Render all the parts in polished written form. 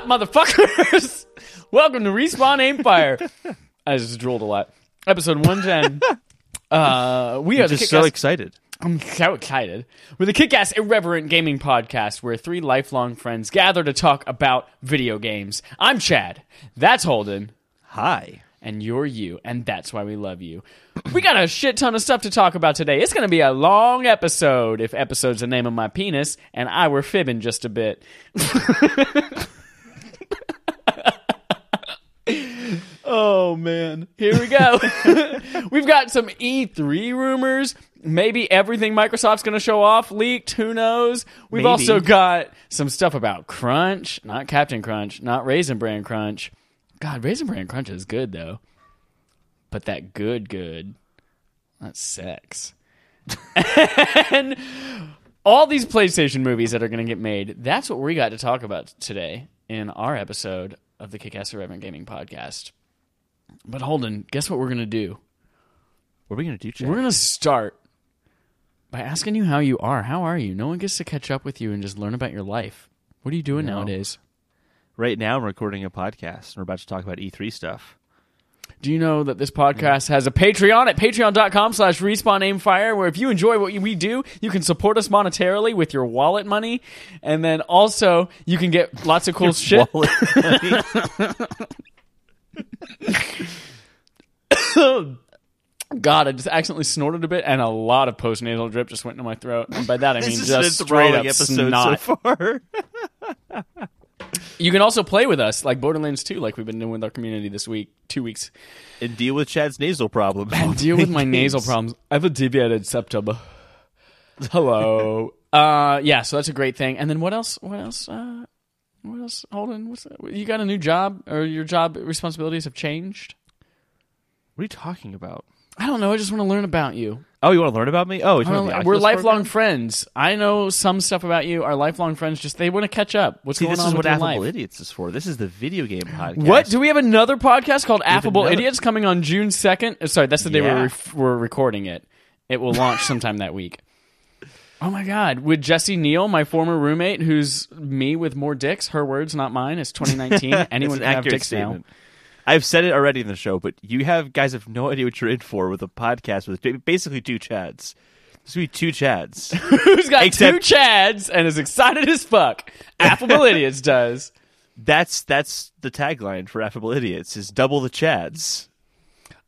up, motherfuckers? Welcome to Respawn Aim Fire. I just drooled a lot. Episode 110. You're just so excited. I'm so excited. We're the kick-ass, irreverent gaming podcast where three lifelong friends gather to talk about video games. I'm Chad. That's Holden. Hi. And you're you, and that's why we love you. We got a shit ton of stuff to talk about today. It's going to be a long episode, if episode's the name of my penis, and I were fibbing just a bit. Oh, man. Here we go. We've got some E3 rumors. Maybe everything Microsoft's going to show off leaked. Who knows? We've also got some stuff about Crunch. Not Captain Crunch. Not Raisin Bran Crunch. God, Raisin Bran Crunch is good, though. But that good. That's sex. And all these PlayStation movies that are going to get made. That's what we got to talk about today in our episode of the Kick-Ass Irreverent Gaming Podcast. But Holden, guess what we're going to do? What are we going to do, Chad? We're going to start by asking you how you are. How are you? No one gets to catch up with you and just learn about your life. What are you doing nowadays? Right now, I'm recording a podcast, and we're about to talk about E3 stuff. Do you know that this podcast has a Patreon at patreon.com/RespawnAimFire, where if you enjoy what we do, you can support us monetarily with your wallet money, and then also you can get lots of cool shit. Wallet money. God, I just accidentally snorted a bit, and a lot of post-nasal drip just went into my throat. And by that, I mean just straight up snot. So far. You can also play with us, like Borderlands 2, like we've been doing with our community this week, 2 weeks. And deal with Chad's nasal problem. And deal with my nasal problems. I have a deviated septum. Hello. Yeah, so that's a great thing. And then what else? What else? Holden, what's that? You got a new job, or your job responsibilities have changed? What are you talking about? I don't know. I just want to learn about you. Oh, you want to learn about me? Oh, we're lifelong friends. I know some stuff about you. Our lifelong friends just, they want to catch up. What's going on with your life? This is what Affable Idiots is for. This is the video game podcast. What? Do we have another podcast called Affable Idiots coming on June 2nd? Sorry, that's the day we're recording it. It will launch sometime that week. Oh, my God. With Jesse Neal, my former roommate, who's me with more dicks. Her words, not mine. It's 2019. Anyone can have dicks now. I've said it already in the show, but you guys have no idea what you're in for with a podcast with basically two Chads. There's going to be two Chads. Who's got two Chads and is excited as fuck? Affable Idiots does. That's the tagline for Affable Idiots, is double the Chads.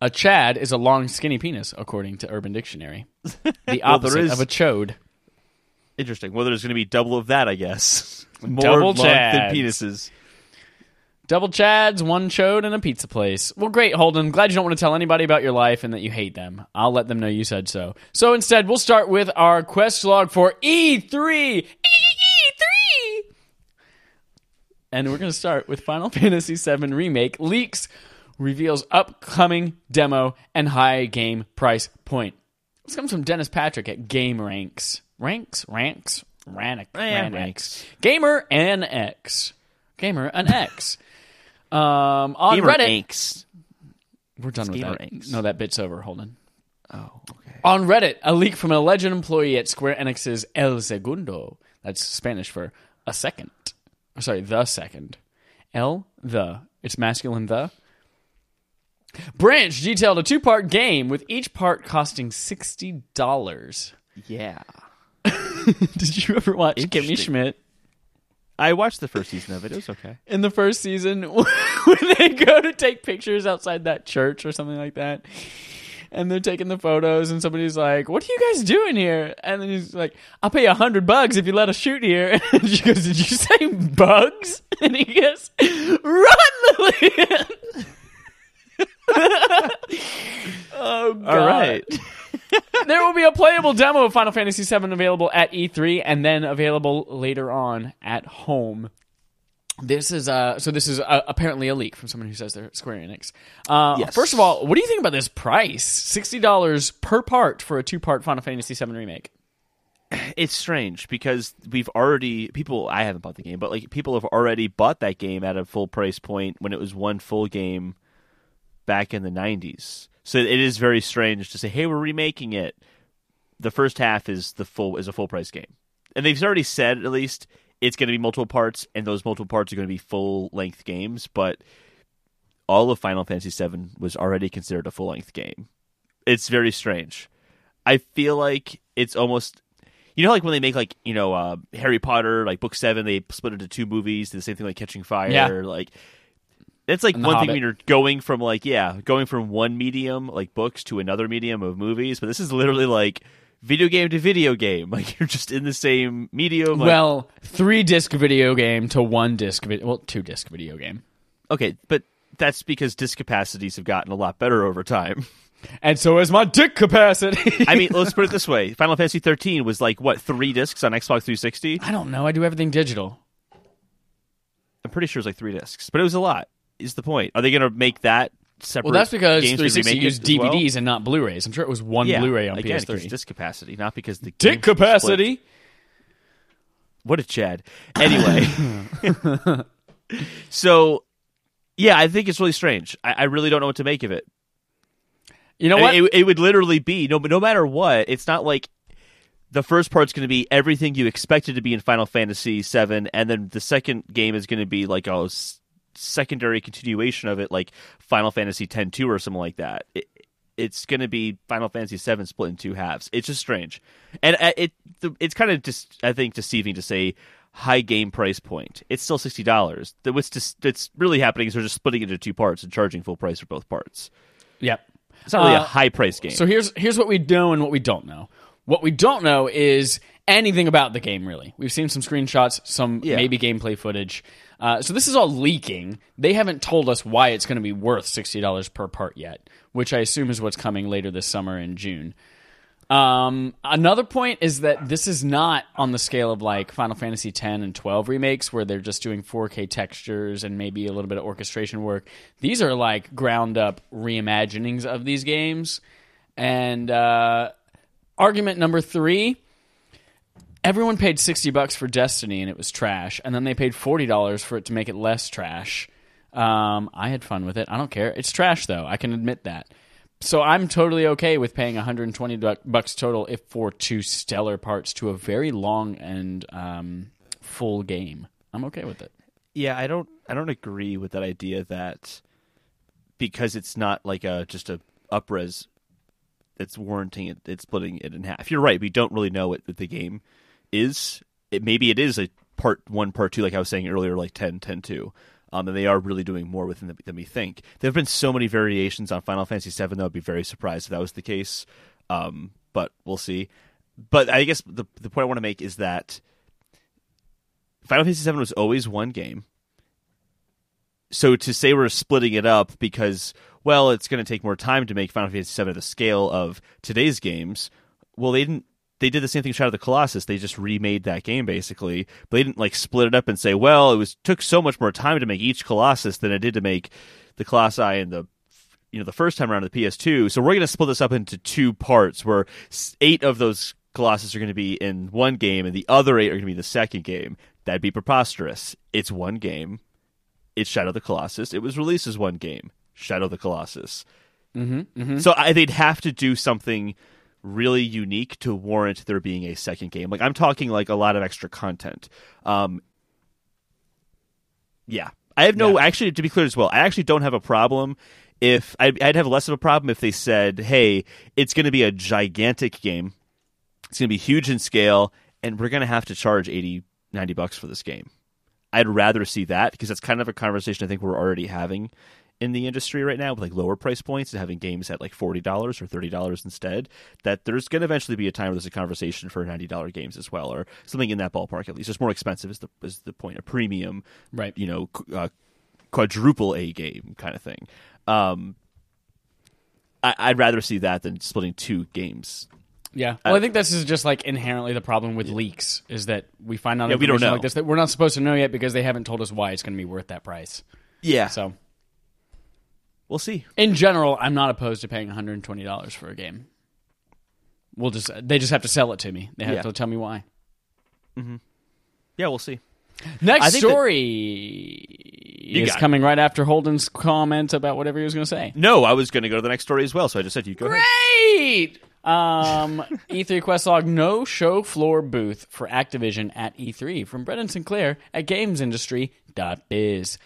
A Chad is a long, skinny penis, according to Urban Dictionary. The opposite of a chode. Interesting. Well, there's going to be double of that, I guess. More double Chads than penises. Double Chads, one chode, and a pizza place. Well, great, Holden. Glad you don't want to tell anybody about your life and that you hate them. I'll let them know you said so. So instead, we'll start with our quest log for E3. E3! And we're going to start with Final Fantasy VII Remake leaks, reveals upcoming demo, and high game price point. This comes from Dennis Patrick at Game Ranks. Ranks. Gamer and X. Gamer an X. On Gamer Reddit, Anx. We're done with that. Anx. No, that bit's over. Hold on. Oh, okay. On Reddit, a leak from an alleged employee at Square Enix's El Segundo. That's Spanish for a second. Sorry, the second. El, the. It's masculine, the. Branch detailed a two-part game with each part costing $60. Yeah. Did you ever watch Kimmy Schmidt? I watched the first season of it. It was okay. In the first season, when they go to take pictures outside that church or something like that, and they're taking the photos, and somebody's like, "What are you guys doing here?" And then he's like, "I'll pay $100 if you let us shoot here." And she goes, "Did you say bugs?" And he goes, "Run, Lillian!" Oh, God. All right. There will be a playable demo of Final Fantasy VII available at E3 and then available later on at home. This is apparently a leak from someone who says they're Square Enix. Yes. First of all, what do you think about this price? $60 per part for a two-part Final Fantasy VII remake. It's strange because I haven't bought the game, but like people have already bought that game at a full price point when it was one full game back in the 90s. So it is very strange to say, "Hey, we're remaking it." The first half is a full price game, and they've already said at least it's going to be multiple parts, and those multiple parts are going to be full-length games, but all of Final Fantasy VII was already considered a full-length game. It's very strange. I feel like it's almost... You know, like when they make, like, you know, Harry Potter, like Book 7, they split into two movies, the same thing like Catching Fire. Yeah. Like, that's like one thing when you're going from, like, going from one medium, like books, to another medium of movies. But this is literally like video game to video game. Like, you're just in the same medium. Like... Well, 3-disc video game to 1-disc, well, 2-disc video game. Okay, but that's because disc capacities have gotten a lot better over time. And so is my dick capacity. I mean, let's put it this way. Final Fantasy XIII was like, what, 3 discs on Xbox 360? I don't know. I do everything digital. I'm pretty sure it was like 3 discs. But it was a lot, is the point. Are they going to make that separate? Well, that's because 360 used DVDs and not Blu-rays. I'm sure it was one Blu-ray on PS3. There's disc capacity, not because the dick capacity? What a Chad. Anyway. So, yeah, I think it's really strange. I really don't know what to make of it. You know what? It would literally be, no matter what, it's not like the first part's going to be everything you expected to be in Final Fantasy VII, and then the second game is going to be like a secondary continuation of it, like Final Fantasy X-2 or something like that. It's going to be Final Fantasy VII split in 2 halves. It's just strange. And it's kind of just, I think, deceiving to say high game price point. It's still $60. What's really happening is they're just splitting it into 2 parts and charging full price for both parts. Yep. It's not really a high-priced game. So here's what we know and what we don't know. What we don't know is anything about the game, really. We've seen some screenshots, some maybe gameplay footage. So this is all leaking. They haven't told us why it's going to be worth $60 per part yet, which I assume is what's coming later this summer in June. Another point is that this is not on the scale of like Final Fantasy X and XII remakes where they're just doing 4K textures and maybe a little bit of orchestration work. These are like ground up reimaginings of these games. And argument number 3, everyone paid $60 for Destiny and it was trash. And then they paid $40 for it to make it less trash. I had fun with it. I don't care. It's trash though. I can admit that. So I'm totally okay with paying $120 total if for 2 stellar parts to a very long and full game. I'm okay with it. Yeah, I don't agree with that idea that because it's not like just a up-res that's warranting it, it's splitting it in half. You're right. We don't really know what the game is. Maybe it is a part 1, part 2, like I was saying earlier, like 10-2. And they are really doing more with it than we think. There have been so many variations on Final Fantasy VII that I'd be very surprised if that was the case. But we'll see. But I guess the point I want to make is that Final Fantasy VII was always one game. So to say we're splitting it up because, well, it's going to take more time to make Final Fantasy VII at the scale of today's games, well, they didn't. They did the same thing with Shadow of the Colossus. They just remade that game, basically. But they didn't like split it up and say, well, took so much more time to make each Colossus than it did to make the Colossi and the first time around the PS2. So we're going to split this up into 2 parts where 8 of those Colossus are going to be in one game and the other 8 are going to be the second game. That'd be preposterous. It's one game. It's Shadow of the Colossus. It was released as one game, Shadow of the Colossus. Mm-hmm, mm-hmm. So they'd have to do something really unique to warrant there being a second game. Like, I'm talking like a lot of extra content. I have no... Yeah. Actually, to be clear as well, I actually don't have a problem if... I'd have less of a problem if they said, hey, it's going to be a gigantic game. It's going to be huge in scale, and we're going to have to charge $80-$90 for this game. I'd rather see that, because that's kind of a conversation I think we're already having in the industry right now with like lower price points and having games at like $40 or $30 instead, that there's going to eventually be a time where there's a conversation for $90 games as well, or something in that ballpark at least. It's more expensive is the point, a premium, right? You know, quadruple A game kind of thing. I'd rather see that than splitting 2 games. Yeah, well, I think this is just like inherently the problem with leaks is that we find out information we don't know. Like this that we're not supposed to know yet because they haven't told us why it's going to be worth that price. Yeah, so. We'll see. In general, I'm not opposed to paying $120 for a game. They just have to sell it to me. They have to tell me why. Mm-hmm. Yeah, we'll see. Next story is coming right after Holden's comment about whatever he was going to say. No, I was going to go to the next story as well, so I just said you go ahead. Great! E3 Questlog, no show floor booth for Activision at E3 from Brendan Sinclair at gamesindustry.biz.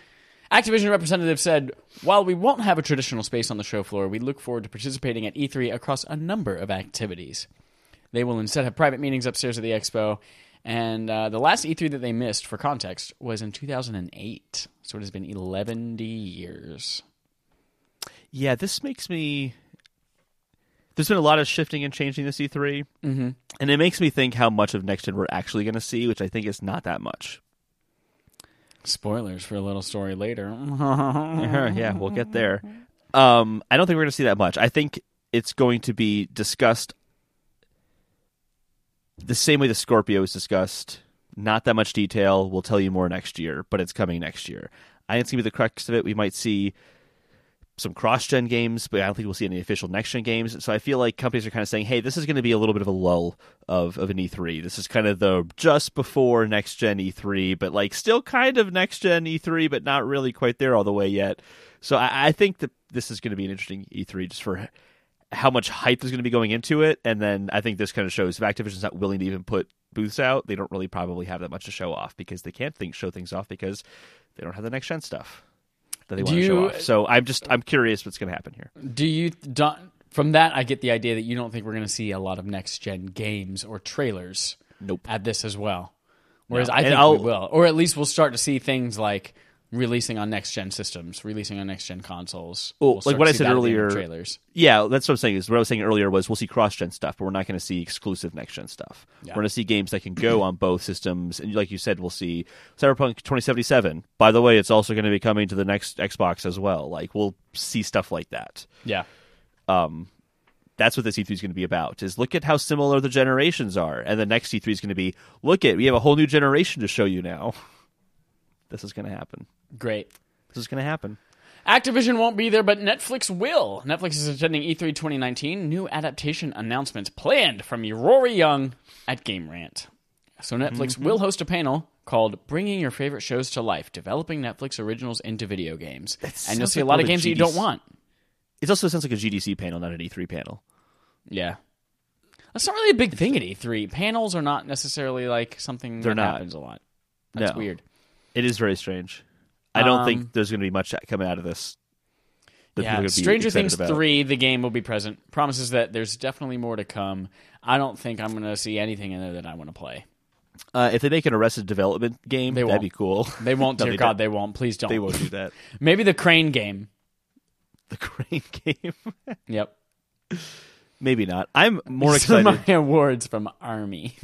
Activision representative said, while we won't have a traditional space on the show floor, we look forward to participating at E3 across a number of activities. They will instead have private meetings upstairs at the expo. And the last E3 that they missed, for context, was in 2008. So it has been 11 years. Yeah, this makes me... There's been a lot of shifting and changing this E3. Mm-hmm. And it makes me think how much of Next Gen we're actually going to see, which I think is not that much. Spoilers for a little story later. Yeah, we'll get there. I don't think we're going to see that much. I think it's going to be discussed the same way the Scorpio is discussed. Not that much detail. We'll tell you more next year, but it's coming next year. I think it's going to be the crux of it. We might see some cross-gen games, but I don't think we'll see any official next-gen games. So I feel like companies are kind of saying, hey, this is going to be a little bit of a lull of an E3. This is kind of the just before next-gen E3, but like still kind of next-gen E3, but not really quite there all the way yet. So I think that this is going to be an interesting E3 just for how much hype is going to be going into it. And then I think this kind of shows if Activision's not willing to even put booths out, they don't really probably have that much to show off because they can't show things off because they don't have the next-gen stuff that they want to show off. So I'm curious what's going to happen here. From that, I get the idea that you don't think we're going to see a lot of next-gen games or trailers at this as well. Whereas I think we will. Or at least we'll start to see things like releasing on next-gen systems, releasing on next-gen consoles. Well, like what I said earlier. Trailers. Yeah, that's what I'm saying. Is what I was saying earlier was we'll see cross-gen stuff, but we're not going to see exclusive next-gen stuff. Yeah. We're going to see games that can go on both systems. And like you said, we'll see Cyberpunk 2077. By the way, it's also going to be coming to the next Xbox as well. Like we'll see stuff like that. Yeah. That's what this E3 is going to be about, is look at how similar the generations are. And the next E3 is going to be, look at, we have a whole new generation to show you now. This is going to happen. Great. This is going to happen. Activision won't be there, but Netflix will. Netflix is attending E3 2019. New adaptation announcements planned from Rory Young at Game Rant. So Netflix will host a panel called Bringing Your Favorite Shows to Life, Developing Netflix Originals into Video Games. And you'll see a lot of games that you don't want. It also sounds like a GDC panel, not an E3 panel. Yeah. That's not really a big thing at E3. Panels are not necessarily like something that happens a lot. That's weird. It is very strange. I don't think there's going to be much coming out of this. Stranger Things 3, the game, will be present. Promises that there's definitely more to come. I don't think I'm going to see anything in there that I want to play. If they make an Arrested Development game, that'd be cool. They won't. Dear God, they won't. Please don't. They won't do that. Maybe the Crane game. The Crane game? Yep. Maybe not. I'm more excited. These are my awards from Army.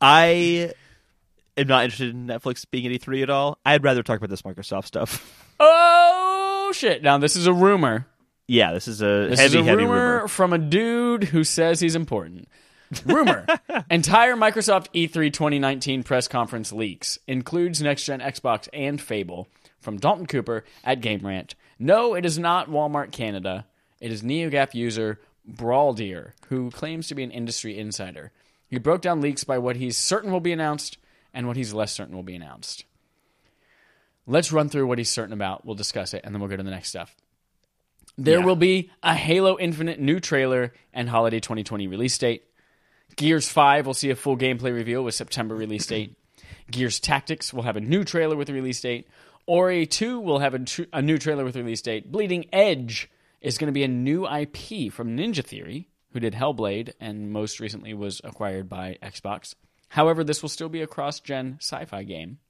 I'm not interested in Netflix being at E3 at all. I'd rather talk about this Microsoft stuff. Oh, shit. Now, this is a rumor. Yeah, this is a heavy rumor from a dude who says he's important. Rumor. Entire Microsoft E3 2019 press conference leaks. Includes next-gen Xbox and Fable. From Dalton Cooper at Game Rant. No, it is not Walmart Canada. It is NeoGAF user Brawl Deer, who claims to be an industry insider. He broke down leaks by what he's certain will be announced and what he's less certain will be announced. Let's run through what he's certain about. We'll discuss it, and then we'll go to the next stuff. There will be a Halo Infinite new trailer and holiday 2020 release date. Gears 5 will see a full gameplay reveal with September release date. Gears Tactics will have a new trailer with release date. Ori 2 will have a new trailer with release date. Bleeding Edge is going to be a new IP from Ninja Theory, who did Hellblade and most recently was acquired by Xbox. However, this will still be a cross-gen sci-fi game.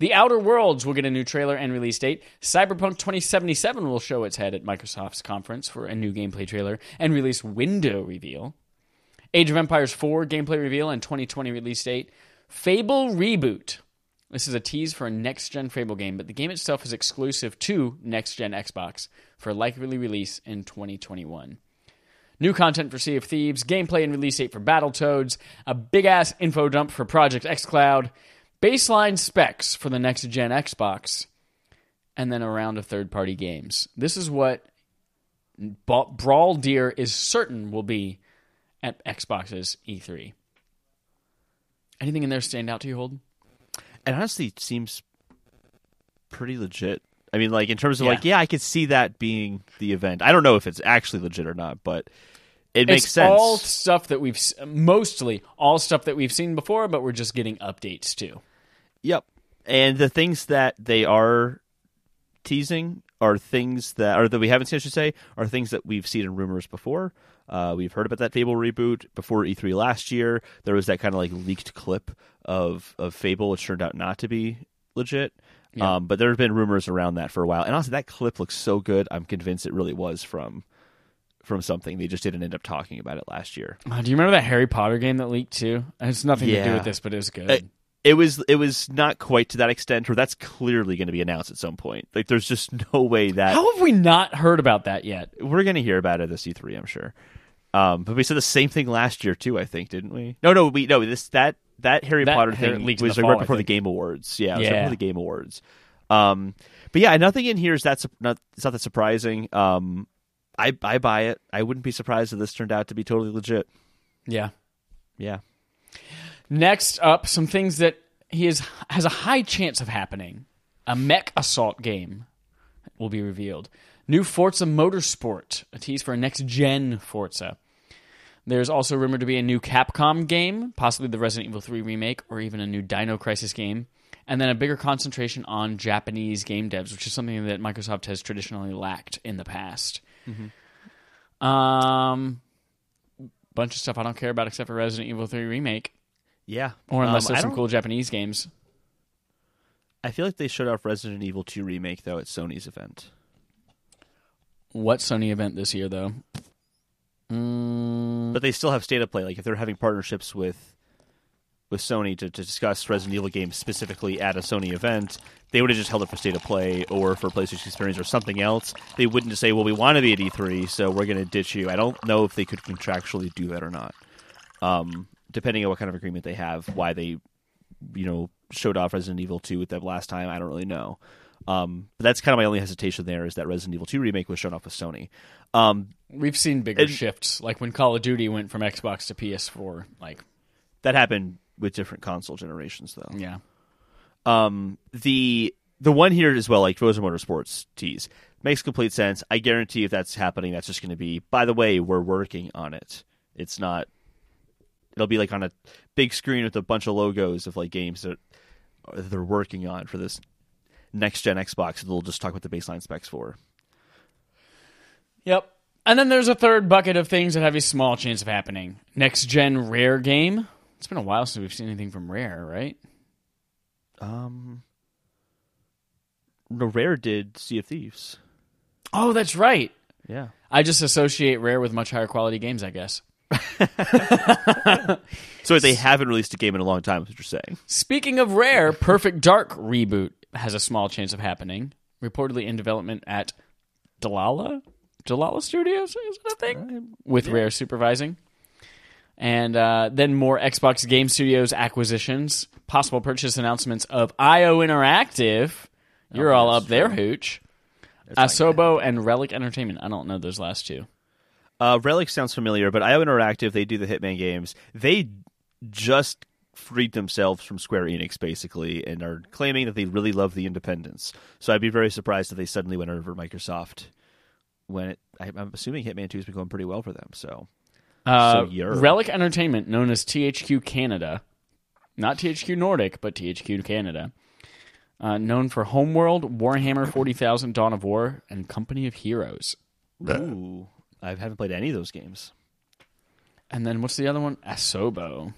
The Outer Worlds will get a new trailer and release date. Cyberpunk 2077 will show its head at Microsoft's conference for a new gameplay trailer and release window reveal. Age of Empires 4 gameplay reveal and 2020 release date. Fable Reboot. This is a tease for a next-gen Fable game, but the game itself is exclusive to next-gen Xbox for likely release in 2021. New content for Sea of Thieves, gameplay and release date for Battletoads, a big-ass info dump for Project xCloud, baseline specs for the next-gen Xbox, and then a round of third-party games. This is what Brawl Deer is certain will be at Xbox's E3. Anything in there stand out to you, Holden? It honestly seems pretty legit. I mean, like, in terms of like, yeah, I could see that being the event. I don't know if it's actually legit or not, but it makes sense. It's all stuff that we've mostly all stuff that we've seen before, but we're just getting updates to. Yep. And the things that they are teasing are things that, or that we haven't seen, I should say, are things that we've seen in rumors before. We've heard about that Fable reboot before E3 last year. There was that kind of like leaked clip of Fable, which turned out not to be legit. Yeah. But there have been rumors around that for a while. And also, that clip looks so good. I'm convinced it really was from something. They just didn't end up talking about it last year. Do you remember that Harry Potter game that leaked too? It has nothing to do with this, but it was good. It was not quite to that extent, or that's clearly going to be announced at some point. Like, there's just no way that... How have we not heard about that yet? We're going to hear about it at E3, I'm sure. But we said the same thing last year too, I think, didn't we? That Harry Potter thing was like right before the Game Awards. Yeah, it was right before the Game Awards. But yeah, nothing in here is it's not that surprising. I buy it. I wouldn't be surprised if this turned out to be totally legit. Yeah. Yeah. Next up, some things that has a high chance of happening. A mech assault game will be revealed. New Forza Motorsport, a tease for a next-gen Forza. There's also rumored to be a new Capcom game, possibly the Resident Evil 3 remake, or even a new Dino Crisis game. And then a bigger concentration on Japanese game devs, which is something that Microsoft has traditionally lacked in the past. Mm-hmm. Bunch of stuff I don't care about except for Resident Evil 3 remake. Yeah. Or unless there's some cool Japanese games. I feel like they showed off Resident Evil 2 remake, though, at Sony's event. What Sony event this year, though? But they still have State of Play. Like, if they're having partnerships with Sony to discuss Resident Evil games specifically at a Sony event, they would have just held it for State of Play or for PlayStation Experience or something else. They wouldn't just say, well, we want to be at E3, so we're going to ditch you. I don't know if they could contractually do that or not. Depending on what kind of agreement they have, why they, showed off Resident Evil 2 with them last time, I don't really know. But that's kind of my only hesitation there, is that Resident Evil 2 remake was shown off with Sony. We've seen bigger shifts, like when Call of Duty went from Xbox to PS4. Like that happened with different console generations, though. Yeah. The one here as well, like Forza Motorsports tease, makes complete sense. I guarantee if that's happening, that's just going to be, by the way, we're working on it. It's not... It'll be like on a big screen with a bunch of logos of like games that they're working on for this next gen Xbox. They'll just talk about the baseline specs for. Yep. And then there's a third bucket of things that have a small chance of happening. Next gen Rare game. It's been a while since we've seen anything from Rare, right? Rare did Sea of Thieves. Oh, that's right. Yeah. I just associate Rare with much higher quality games, I guess. So they haven't released a game in a long time, is what you're saying. Speaking of Rare, Perfect Dark reboot has a small chance of happening. Reportedly in development at Delala Studios, is that a thing? With Rare supervising. And then more Xbox Game Studios acquisitions. Possible purchase announcements of IO Interactive. You're all up there, Hooch. Asobo and Relic Entertainment. I don't know those last two. Relic sounds familiar, but IO Interactive, they do the Hitman games. They just freed themselves from Square Enix, basically, and are claiming that they really love the independence. So I'd be very surprised if they suddenly went over Microsoft when I'm assuming Hitman 2 has been going pretty well for them. Relic Entertainment, known as THQ Canada, not THQ Nordic, but THQ Canada, known for Homeworld, Warhammer 40,000, Dawn of War, and Company of Heroes. Ooh. I haven't played any of those games. And then what's the other one? Asobo.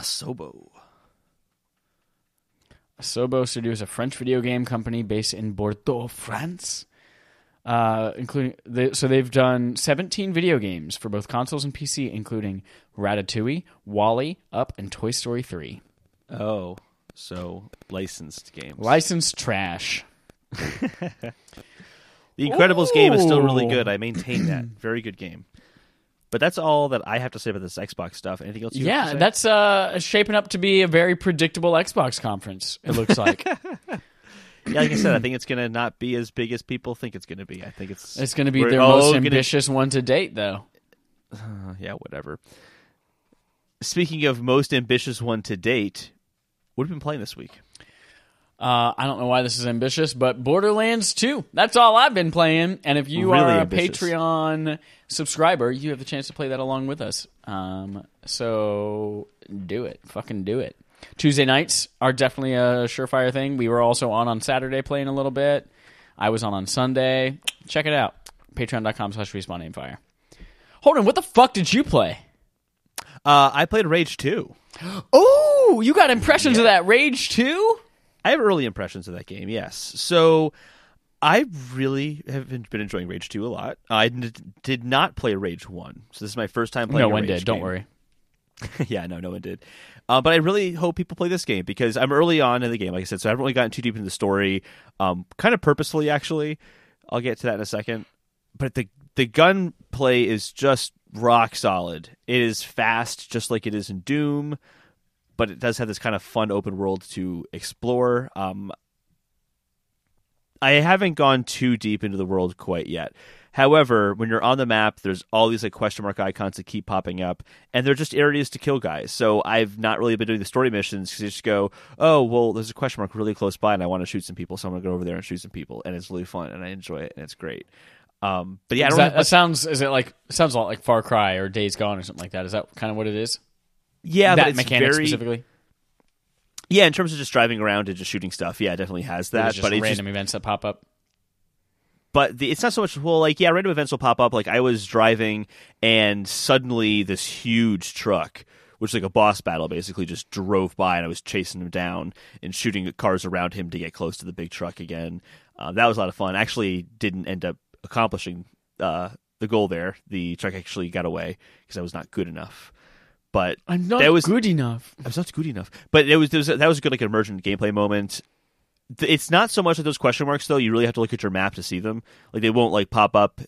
Asobo Studio is a French video game company based in Bordeaux, France. They've done 17 video games for both consoles and PC, including Ratatouille, WALL-E, Up, and Toy Story 3. Oh, so licensed games. Licensed trash. The Incredibles game is still really good. I maintain that. Very good game. But that's all that I have to say about this Xbox stuff. Anything else you have to say? That's shaping up to be a very predictable Xbox conference, it looks like. Yeah, like I said, I think it's going to not be as big as people think it's going to be. I think it's going to be their most ambitious one to date, though. Yeah, whatever. Speaking of most ambitious one to date, what have you been playing this week? I don't know why this is ambitious, but Borderlands 2. That's all I've been playing. And if you are ambitious. Patreon subscriber, you have the chance to play that along with us. So do it. Fucking do it. Tuesday nights are definitely a surefire thing. We were also on Saturday playing a little bit. I was on Sunday. Check it out. Patreon.com/RespawnAimFire. Holden, what the fuck did you play? I played Rage 2. Oh, you got impressions of that. Rage 2? I have early impressions of that game, yes. So I really have been enjoying Rage 2 a lot. I did not play Rage 1. So this is my first time playing Rage 2. No one did. Don't worry. Yeah, no one did. But I really hope people play this game because I'm early on in the game, like I said, so I haven't really gotten too deep into the story, kind of purposefully, actually. I'll get to that in a second. But the gun play is just rock solid. It is fast, just like it is in Doom, but it does have this kind of fun open world to explore. I haven't gone too deep into the world quite yet. However, when you're on the map, there's all these like question mark icons that keep popping up, and they're just areas to kill guys. So I've not really been doing the story missions because you just go, oh, well, there's a question mark really close by, and I want to shoot some people, so I'm going to go over there and shoot some people, and it's really fun, and I enjoy it, and it's great. But yeah, sounds a lot like Far Cry or Days Gone or something like that. Is that kind of what it is? Yeah, that but it's mechanic very, specifically. Yeah, in terms of just driving around and just shooting stuff, yeah, it definitely has that. It's just but random events that pop up. But it's not so much, well, like, yeah, random events will pop up. Like, I was driving, and suddenly this huge truck, which is like a boss battle, basically just drove by, and I was chasing him down and shooting cars around him to get close to the big truck again. That was a lot of fun. I actually didn't end up accomplishing the goal there. The truck actually got away because I was not good enough. But I was not good enough. But that was a good like emergent gameplay moment. It's not so much that those question marks, though. You really have to look at your map to see them. Like, they won't, like, pop up.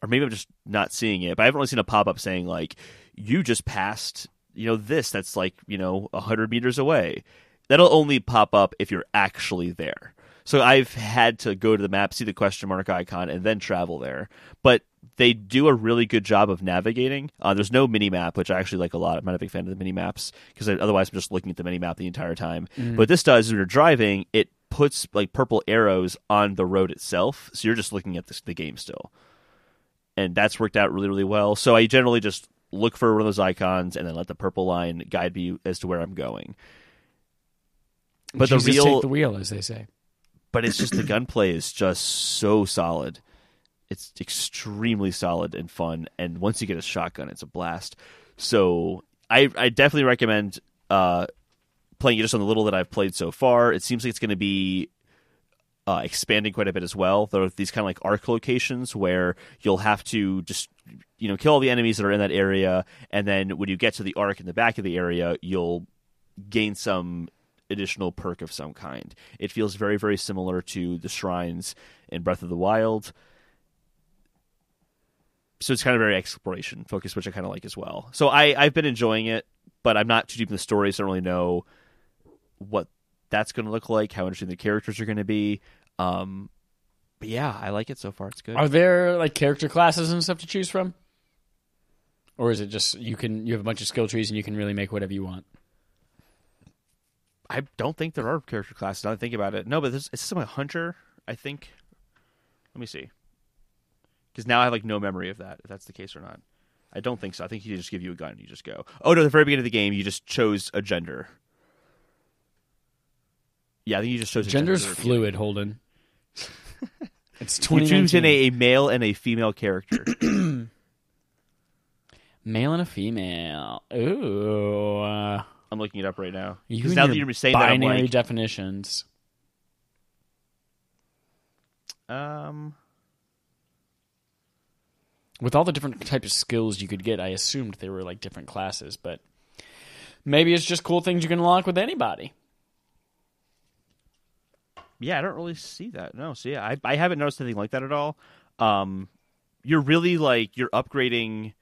Or maybe I'm just not seeing it. But I haven't really seen a pop-up saying, like, you just passed, you know, this that's, like, you know, 100 meters away. That'll only pop up if you're actually there. So I've had to go to the map, see the question mark icon, and then travel there. But they do a really good job of navigating. There's no mini-map, which I actually like a lot. I'm not a big fan of the mini-maps, because otherwise I'm just looking at the mini-map the entire time. Mm-hmm. But this does, when you're driving, it puts like purple arrows on the road itself, so you're just looking at the game still, and that's worked out really, really well. So I generally just look for one of those icons and then let the purple line guide me as to where I'm going. But Jesus, the take the wheel, as they say. But it's just the gunplay is just so solid. It's extremely solid and fun. And once you get a shotgun, it's a blast. So I definitely recommend. Playing it just on the little that I've played so far. It seems like it's going to be expanding quite a bit as well. There are these kind of like arc locations where you'll have to just, you know, kill all the enemies that are in that area, and then when you get to the arc in the back of the area, you'll gain some additional perk of some kind. It feels very, very similar to the shrines in Breath of the Wild. So it's kind of very exploration focused, which I kind of like as well. So I've been enjoying it, but I'm not too deep in the story, so I don't really know what that's going to look like, how interesting the characters are going to be. But yeah, I like it so far. It's good. Are there like character classes and stuff to choose from? Or is it just you have a bunch of skill trees and you can really make whatever you want? I don't think there are character classes. Now that I think about it. No, but it's something like Hunter, I think. Let me see. Because now I have like no memory of that, if that's the case or not. I don't think so. I think he just give you a gun and you just go. Oh, no, at the very beginning of the game, you just chose a gender. Yeah, I think you just chose gender's fluid, Holden. It's 2019. You choose a male and a female character. Male and a female. Ooh. I'm looking it up right now. Because now that you're saying that, I'm like... Binary definitions. With all the different types of skills you could get, I assumed they were like different classes, but maybe it's just cool things you can unlock with anybody. Yeah, I don't really see that. No, so yeah, I haven't noticed anything like that at all. You're really like, you're upgrading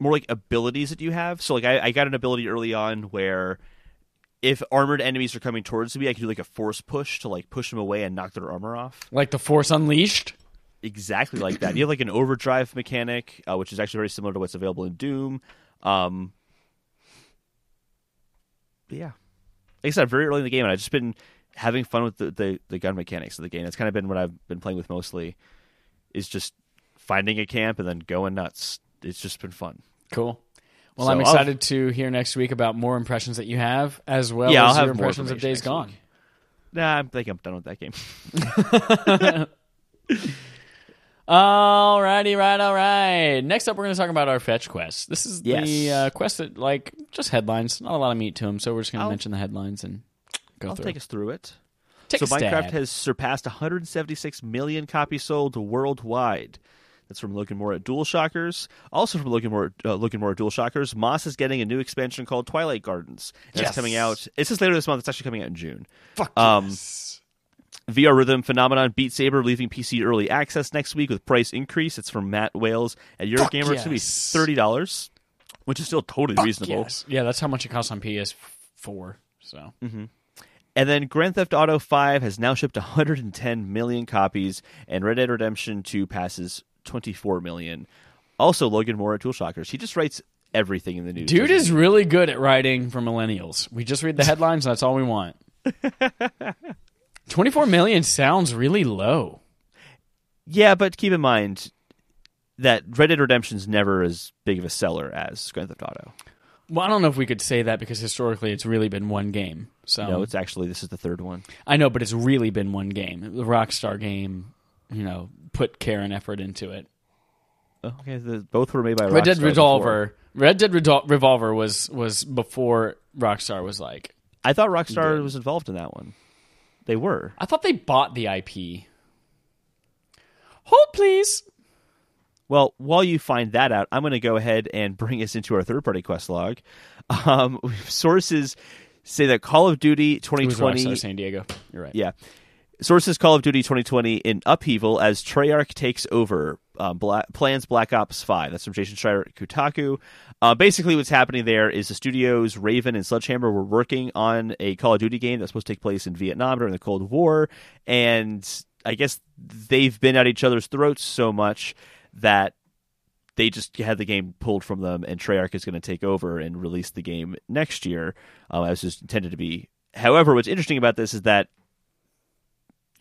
more like abilities that you have. So like I got an ability early on where if armored enemies are coming towards me, I can do like a force push to like push them away and knock their armor off. Like the Force Unleashed? Exactly like that. You have like an overdrive mechanic, which is actually very similar to what's available in Doom. Yeah. like I said, very early in the game, and I've just been having fun with the gun mechanics of the game. That's kind of been what I've been playing with mostly, is just finding a camp and then going nuts. It's just been fun. Cool. Well, so I'm excited to hear next week about more impressions that you have, as well as your impressions of Days Gone. Nah, I think I'm done with that game. All right. Next up, we're going to talk about our fetch quest. This is the quest that, like, just headlines. Not a lot of meat to them, so we're just going to mention the headlines and go through. I'll take us through it. So Minecraft has surpassed 176 million copies sold worldwide. That's from Logan Moore at Dualshockers. Also from Logan Moore at Dualshockers, Moss is getting a new expansion called Twilight Gardens. Yes. It's coming out. It's just later this month. It's actually coming out in June. Fuck yes. VR Rhythm Phenomenon Beat Saber leaving PC early access next week with price increase. It's from Matt Wales at Eurogamer. Yes. It's going to be $30, which is still totally reasonable. Yes. Yeah, that's how much it costs on PS4. So. Mm-hmm. And then Grand Theft Auto 5 has now shipped 110 million copies, and Red Dead Redemption 2 passes 24 million. Also, Logan Moore at Toolshockers. He just writes everything in the news. Dude is really good at writing for millennials. We just read the headlines, and that's all we want. 24 million sounds really low. Yeah, but keep in mind that Red Dead Redemption's never as big of a seller as Grand Theft Auto. Well, I don't know if we could say that because historically it's really been one game. So no, it's actually, this is the third one. I know, but it's really been one game. The Rockstar game, you know, put care and effort into it. Okay, both were made by Rockstar. Red Dead Revolver. Before. Red Dead Revolver was before Rockstar was like. I thought Rockstar was involved in that one. They were. I thought they bought the IP. Hold, please. Well, while you find that out, I'm going to go ahead and bring us into our third-party quest log. Sources say that Call of Duty 2020... It was Rockstar San Diego. You're right. Yeah. Sources Call of Duty 2020 in upheaval as Treyarch takes over. Plans Black Ops 5. That's from Jason Schreier at Kotaku. Basically, what's happening there is the studios Raven and Sledgehammer were working on a Call of Duty game that's supposed to take place in Vietnam during the Cold War. And I guess they've been at each other's throats so much that they just had the game pulled from them, and Treyarch is going to take over and release the game next year, as it's intended to be. However, what's interesting about this is that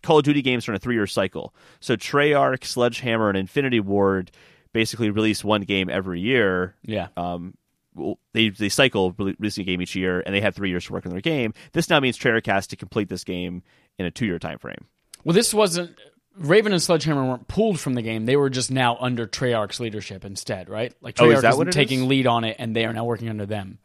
Call of Duty games are in a 3-year cycle. So Treyarch, Sledgehammer, and Infinity Ward basically release one game every year. Yeah. They cycle releasing a game each year, and they have 3 years to work on their game. This now means Treyarch has to complete this game in a 2-year time frame. Well, this wasn't... Raven and Sledgehammer weren't pulled from the game. They were just now under Treyarch's leadership instead, right? Like Treyarch isn't taking lead on it, and they are now working under them.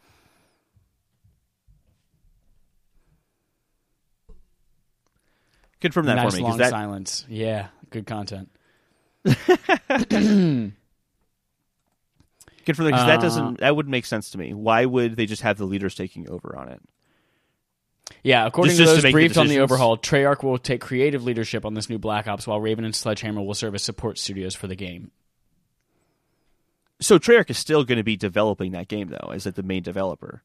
Confirm that for me. Nice long silence. Yeah, good content. Confirm that, because that wouldn't make sense to me. Why would they just have the leaders taking over on it? Yeah, according to those briefed on the overhaul, Treyarch will take creative leadership on this new Black Ops, while Raven and Sledgehammer will serve as support studios for the game. So Treyarch is still going to be developing that game, though, as the main developer.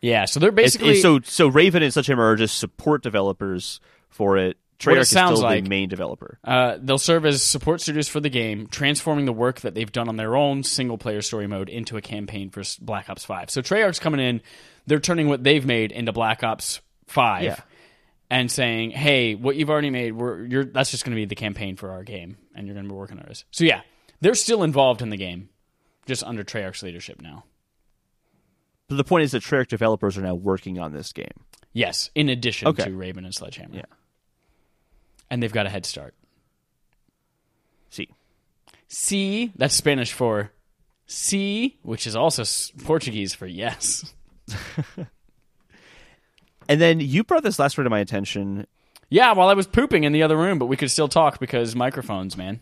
Yeah, so they're basically... So Raven and Sledgehammer are just support developers for it. Treyarch is still the main developer. They'll serve as support studios for the game, transforming the work that they've done on their own single-player story mode into a campaign for Black Ops 5. So Treyarch's coming in, they're turning what they've made into Black Ops 5 and saying, hey, what you've already made, that's just going to be the campaign for our game, and you're going to be working on this. So yeah, they're still involved in the game, just under Treyarch's leadership now. But the point is that Treyarch developers are now working on this game. Yes, in addition to Raven and Sledgehammer. Yeah. And they've got a head start. C, that's Spanish for C, which is also Portuguese for yes. And then you brought this last word to my attention. Yeah, while I was pooping in the other room, but we could still talk because microphones, man.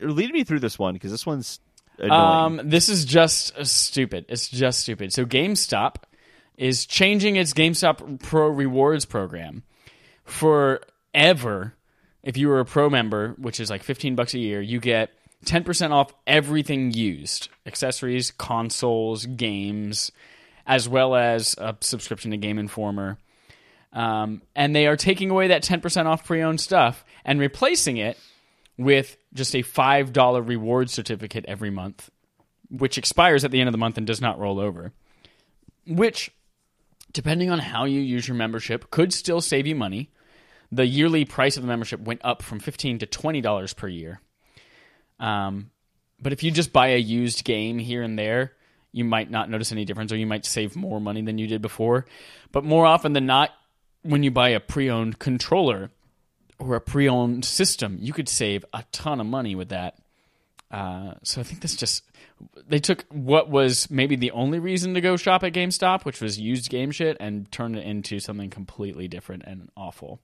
Lead me through this one, because this one's annoying. This is just stupid. It's just stupid. So GameStop is changing its GameStop Pro Rewards program. Forever, if you were a pro member, which is like $15 a year, you get 10% off everything used. Accessories, consoles, games, as well as a subscription to Game Informer. And they are taking away that 10% off pre-owned stuff and replacing it with just a $5 reward certificate every month, which expires at the end of the month and does not roll over. Which, depending on how you use your membership, could still save you money. The yearly price of the membership went up from $15 to $20 per year. But if you just buy a used game here and there, you might not notice any difference, or you might save more money than you did before. But more often than not, when you buy a pre-owned controller or a pre-owned system, you could save a ton of money with that. So I think that's just... They took what was maybe the only reason to go shop at GameStop, which was used game shit, and turned it into something completely different and awful.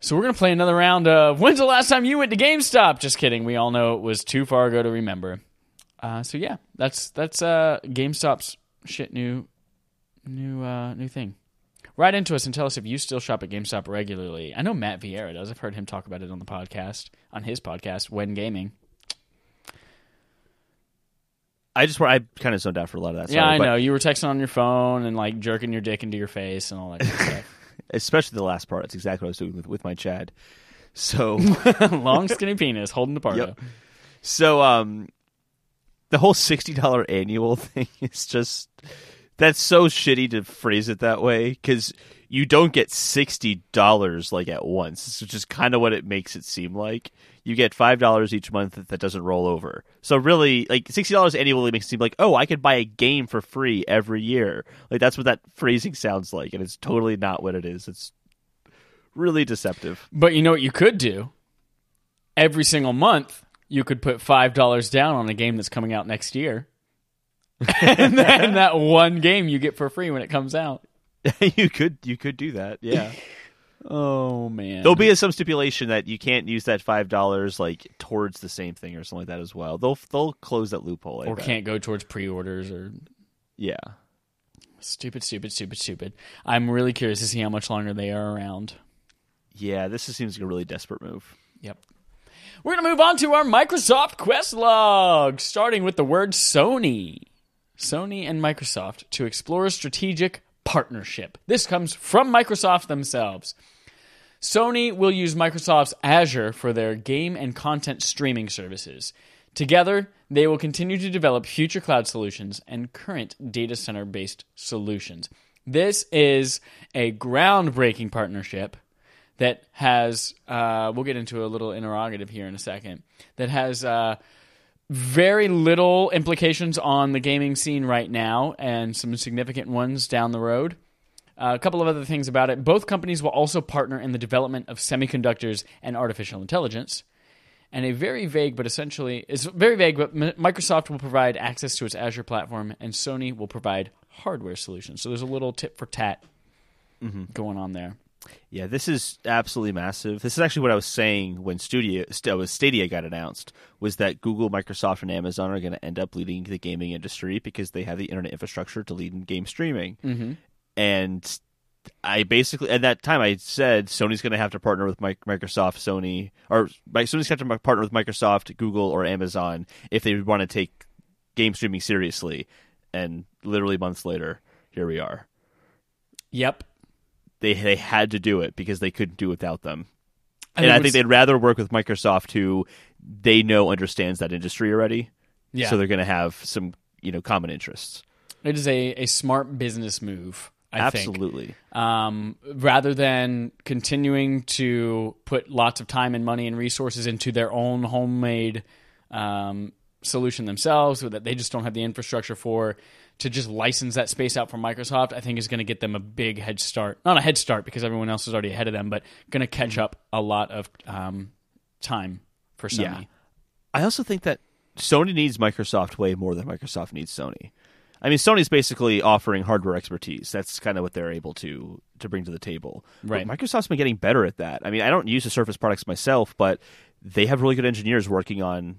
So we're going to play another round of when's the last time you went to GameStop? Just kidding. We all know it was too far ago to remember. So yeah, that's GameStop's shit new thing. Write into us and tell us if you still shop at GameStop regularly. I know Matt Vieira does. I've heard him talk about it on the podcast, on his podcast, When Gaming. I kind of zoned out for a lot of that. Sorry, yeah, I know. You were texting on your phone and like jerking your dick into your face and all that kind of stuff. Especially the last part. That's exactly what I was doing with my Chad. So long, skinny penis holding the pardo. Yep. So the whole $60 annual thing is just... That's so shitty to phrase it that way, because you don't get $60 like at once, which is kind of what it makes it seem like. You get $5 each month that doesn't roll over. So really, like $60 annually makes it seem like, oh, I could buy a game for free every year. Like that's what that phrasing sounds like, and it's totally not what it is. It's really deceptive. But you know what you could do? Every single month, you could put $5 down on a game that's coming out next year. And then that one game you get for free when it comes out. You could do that, yeah. Oh man, there'll be some stipulation that you can't use that $5 like towards the same thing or something like that as well. They'll close that loophole, or can't go towards pre-orders or yeah. Stupid. I'm really curious to see how much longer they are around. Yeah, this seems like a really desperate move. Yep. We're going to move on to our Microsoft Quest log, starting with the word Sony. Sony and Microsoft to explore a strategic partnership. This comes from Microsoft themselves. Sony will use Microsoft's Azure for their game and content streaming services. Together, they will continue to develop future cloud solutions and current data center-based solutions. This is a groundbreaking partnership that has, we'll get into a little interrogative here in a second, that has very little implications on the gaming scene right now and some significant ones down the road. A couple of other things about it. Both companies will also partner in the development of semiconductors and artificial intelligence. And it's very vague, but Microsoft will provide access to its Azure platform and Sony will provide hardware solutions. So there's a little tit for tat going on there. Yeah, this is absolutely massive. This is actually what I was saying when Stadia got announced, was that Google, Microsoft, and Amazon are going to end up leading the gaming industry because they have the internet infrastructure to lead in game streaming. Mm-hmm. And I basically, at that time, I said Sony's going to have to partner with Microsoft, Sony, or Sony's going to have to partner with Microsoft, Google, or Amazon if they want to take game streaming seriously. And literally months later, here we are. Yep. They had to do it because they couldn't do without them. I think they'd rather work with Microsoft, who they know understands that industry already. Yeah. So they're going to have some common interests. It is a smart business move, I think. Absolutely. Rather than continuing to put lots of time and money and resources into their own homemade solution themselves so that they just don't have the infrastructure for, to just license that space out from Microsoft, I think is going to get them a big head start. Not a head start because everyone else is already ahead of them, but going to catch up a lot of time for Sony. Yeah. I also think that Sony needs Microsoft way more than Microsoft needs Sony. I mean, Sony's basically offering hardware expertise. That's kind of what they're able to bring to the table. Right. But Microsoft's been getting better at that. I mean, I don't use the Surface products myself, but they have really good engineers working on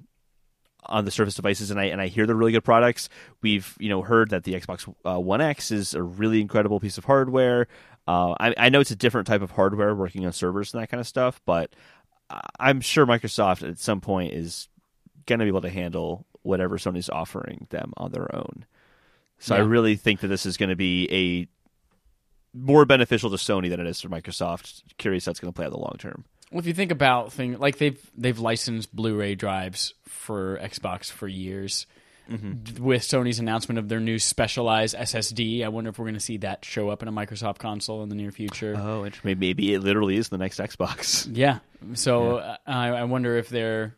the Surface devices, and I hear they're really good products. We've heard that the Xbox One X is a really incredible piece of hardware. I know it's a different type of hardware working on servers and that kind of stuff, but I'm sure Microsoft at some point is going to be able to handle whatever Sony's offering them on their own. So yeah. I really think that this is going to be a more beneficial to Sony than it is to Microsoft. Curious how it's going to play out in the long term. Well, if you think about things like they've licensed Blu-ray drives for Xbox for years, with Sony's announcement of their new specialized SSD. I wonder if we're going to see that show up in a Microsoft console in the near future. Oh, interesting. Maybe it literally is the next Xbox. Yeah. So yeah. I wonder if they're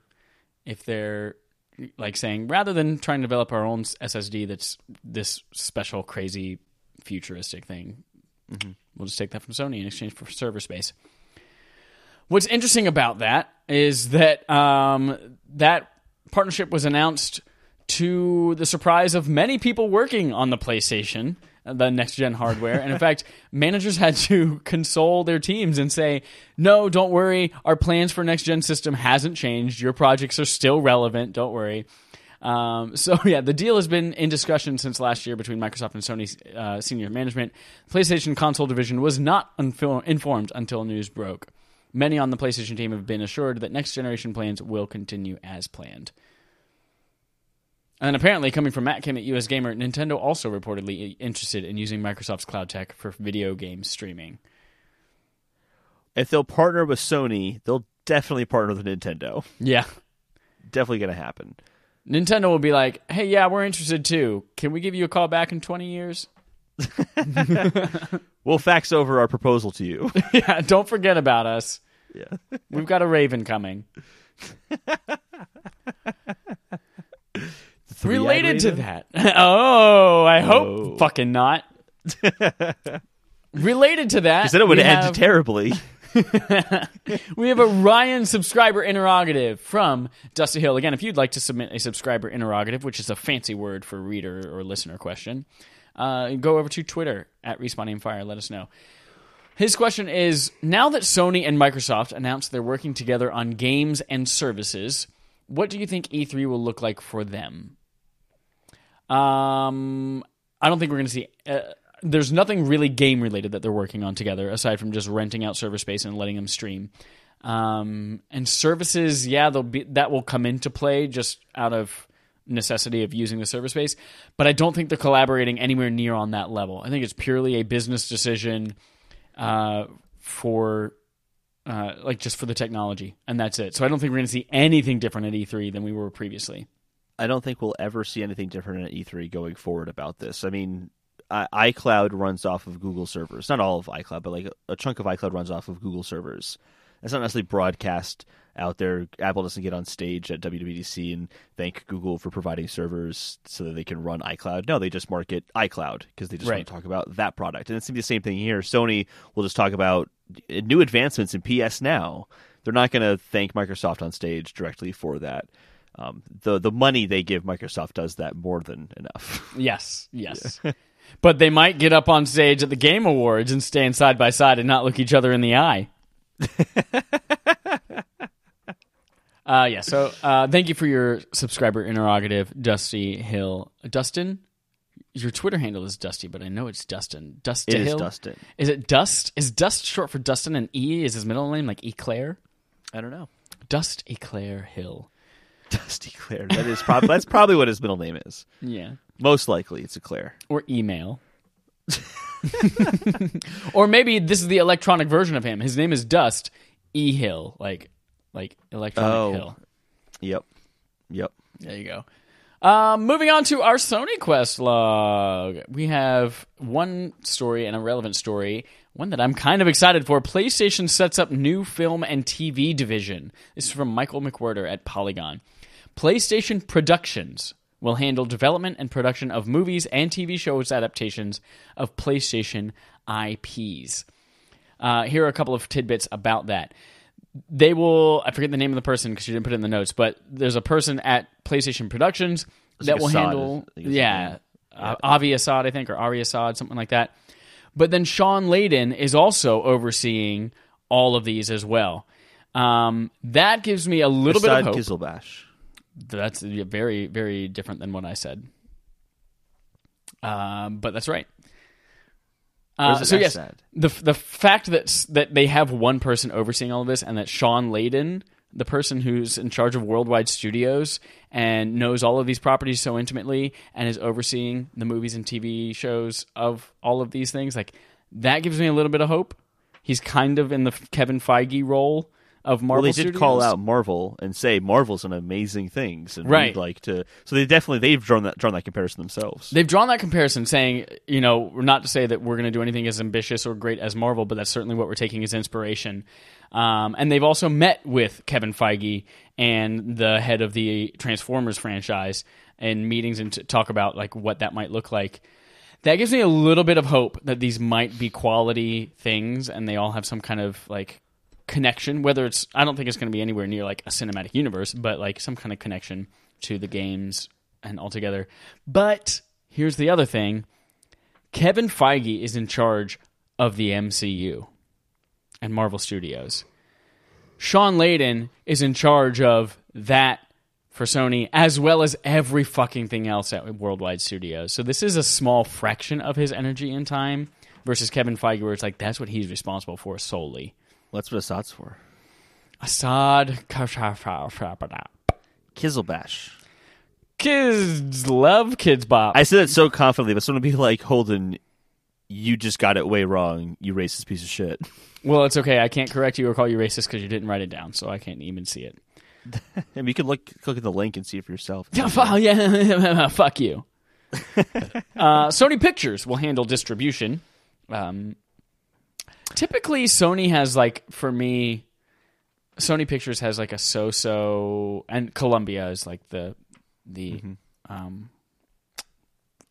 like saying, rather than trying to develop our own SSD that's this special, crazy, futuristic thing, we'll just take that from Sony in exchange for server space. What's interesting about that is that that partnership was announced to the surprise of many people working on the PlayStation, the next-gen hardware. And in fact, managers had to console their teams and say, no, don't worry. Our plans for next-gen system hasn't changed. Your projects are still relevant. Don't worry. So, yeah, the deal has been in discussion since last year between Microsoft and Sony's senior management. The PlayStation console division was not informed until news broke. Many on the PlayStation team have been assured that next-generation plans will continue as planned. And apparently, coming from Matt Kim at US Gamer, Nintendo also reportedly interested in using Microsoft's cloud tech for video game streaming. If they'll partner with Sony, they'll definitely partner with Nintendo. Yeah. Definitely going to happen. Nintendo will be like, hey, yeah, we're interested too. Can we give you a call back in 20 years? We'll fax over our proposal to you. Yeah, don't forget about us. Yeah. We've got a Raven coming. Related to that. Oh, I hope fucking not. Related to that. Because then it would end terribly. We have a Ryan subscriber interrogative from Dusty Hill. Again, if you'd like to submit a subscriber interrogative, which is a fancy word for reader or listener question, go over to Twitter at Respawn Aim Fire. Let us know. His question is, now that Sony and Microsoft announced they're working together on games and services, what do you think E3 will look like for them? I don't think we're going to see... there's nothing really game-related that they're working on together, aside from just renting out server space and letting them stream. And services, yeah, that will come into play just out of necessity of using the server space. But I don't think they're collaborating anywhere near on that level. I think it's purely a business decision for... like just for the technology, and that's it. So I don't think we're going to see anything different at E3 than we were previously. I don't think we'll ever see anything different at E3 going forward about this. I mean, iCloud runs off of Google servers. Not all of iCloud, but like a chunk of iCloud runs off of Google servers. It's not necessarily broadcast out there. Apple doesn't get on stage at WWDC and thank Google for providing servers so that they can run iCloud. No, they just market iCloud because they just want to talk about that product. And it's the same thing here. Sony will just talk about new advancements in PS Now. They're not going to thank Microsoft on stage directly for that. The money they give Microsoft does that more than enough. Yes. Yeah. But they might get up on stage at the Game Awards and stand side by side and not look each other in the eye. So thank you for your subscriber interrogative, Dusty Hill. Dustin? Your Twitter handle is Dusty, but I know it's Dustin. Dusty Hill? It is Dustin. Is it Dust? Is Dust short for Dustin and E? Is his middle name like Eclair? I don't know. Dust Eclair Hill. Dusty Eclair. That is that's probably what his middle name is. Yeah. Most likely it's Eclair. Or email. Or maybe this is the electronic version of him. His name is Dust E Hill, like electronic hill. Yep. There you go. Moving on to our Sony Quest log. We have one story and a relevant story, one that I'm kind of excited for. PlayStation sets up new film and TV division. This is from Michael McWhirter at Polygon. PlayStation Productions will handle development and production of movies and TV shows adaptations of PlayStation IPs. Here are a couple of tidbits about that. They will... I forget the name of the person because you didn't put it in the notes, but there's a person at PlayStation Productions that will handle... Avi Assad, I think, or Ari Assad, something like that. But then Sean Layden is also overseeing all of these as well. That gives me a little bit of hope. Kizilbash. That's very, very different than what I said. But that's right. The fact that they have one person overseeing all of this, and that Sean Layden, the person who's in charge of worldwide studios and knows all of these properties so intimately and is overseeing the movies and TV shows of all of these things, like that gives me a little bit of hope. He's kind of in the Kevin Feige role of Marvel. Well, they did call out Marvel and say Marvel's an amazing thing, and we'd like to. So they they've drawn that comparison themselves. They've drawn that comparison, saying, you know, not to say that we're going to do anything as ambitious or great as Marvel, but that's certainly what we're taking as inspiration. And they've also met with Kevin Feige and the head of the Transformers franchise in meetings and talk about like what that might look like. That gives me a little bit of hope that these might be quality things and they all have some kind of like connection, whether it's, I don't think it's going to be anywhere near like a cinematic universe, but like some kind of connection to the games and altogether. But here's the other thing. Kevin Feige is in charge of the MCU and Marvel Studios. Sean Layden is in charge of that for Sony, as well as every fucking thing else at Worldwide Studios. So this is a small fraction of his energy and time versus Kevin Feige, where it's like, that's what he's responsible for solely. Well, that's what Assad's for. Assad. Kizzlebash. Kids love Kids Bop. I said it so confidently, but someone would be like, Holden, you just got it way wrong, you racist piece of shit. Well, it's okay. I can't correct you or call you racist because you didn't write it down, so I can't even see it. I mean, you could click at the link and see it for yourself. Oh, yeah, fuck you. Sony Pictures will handle distribution. Typically, Sony has like, for me, Sony Pictures has like a so-so, and Columbia is like the I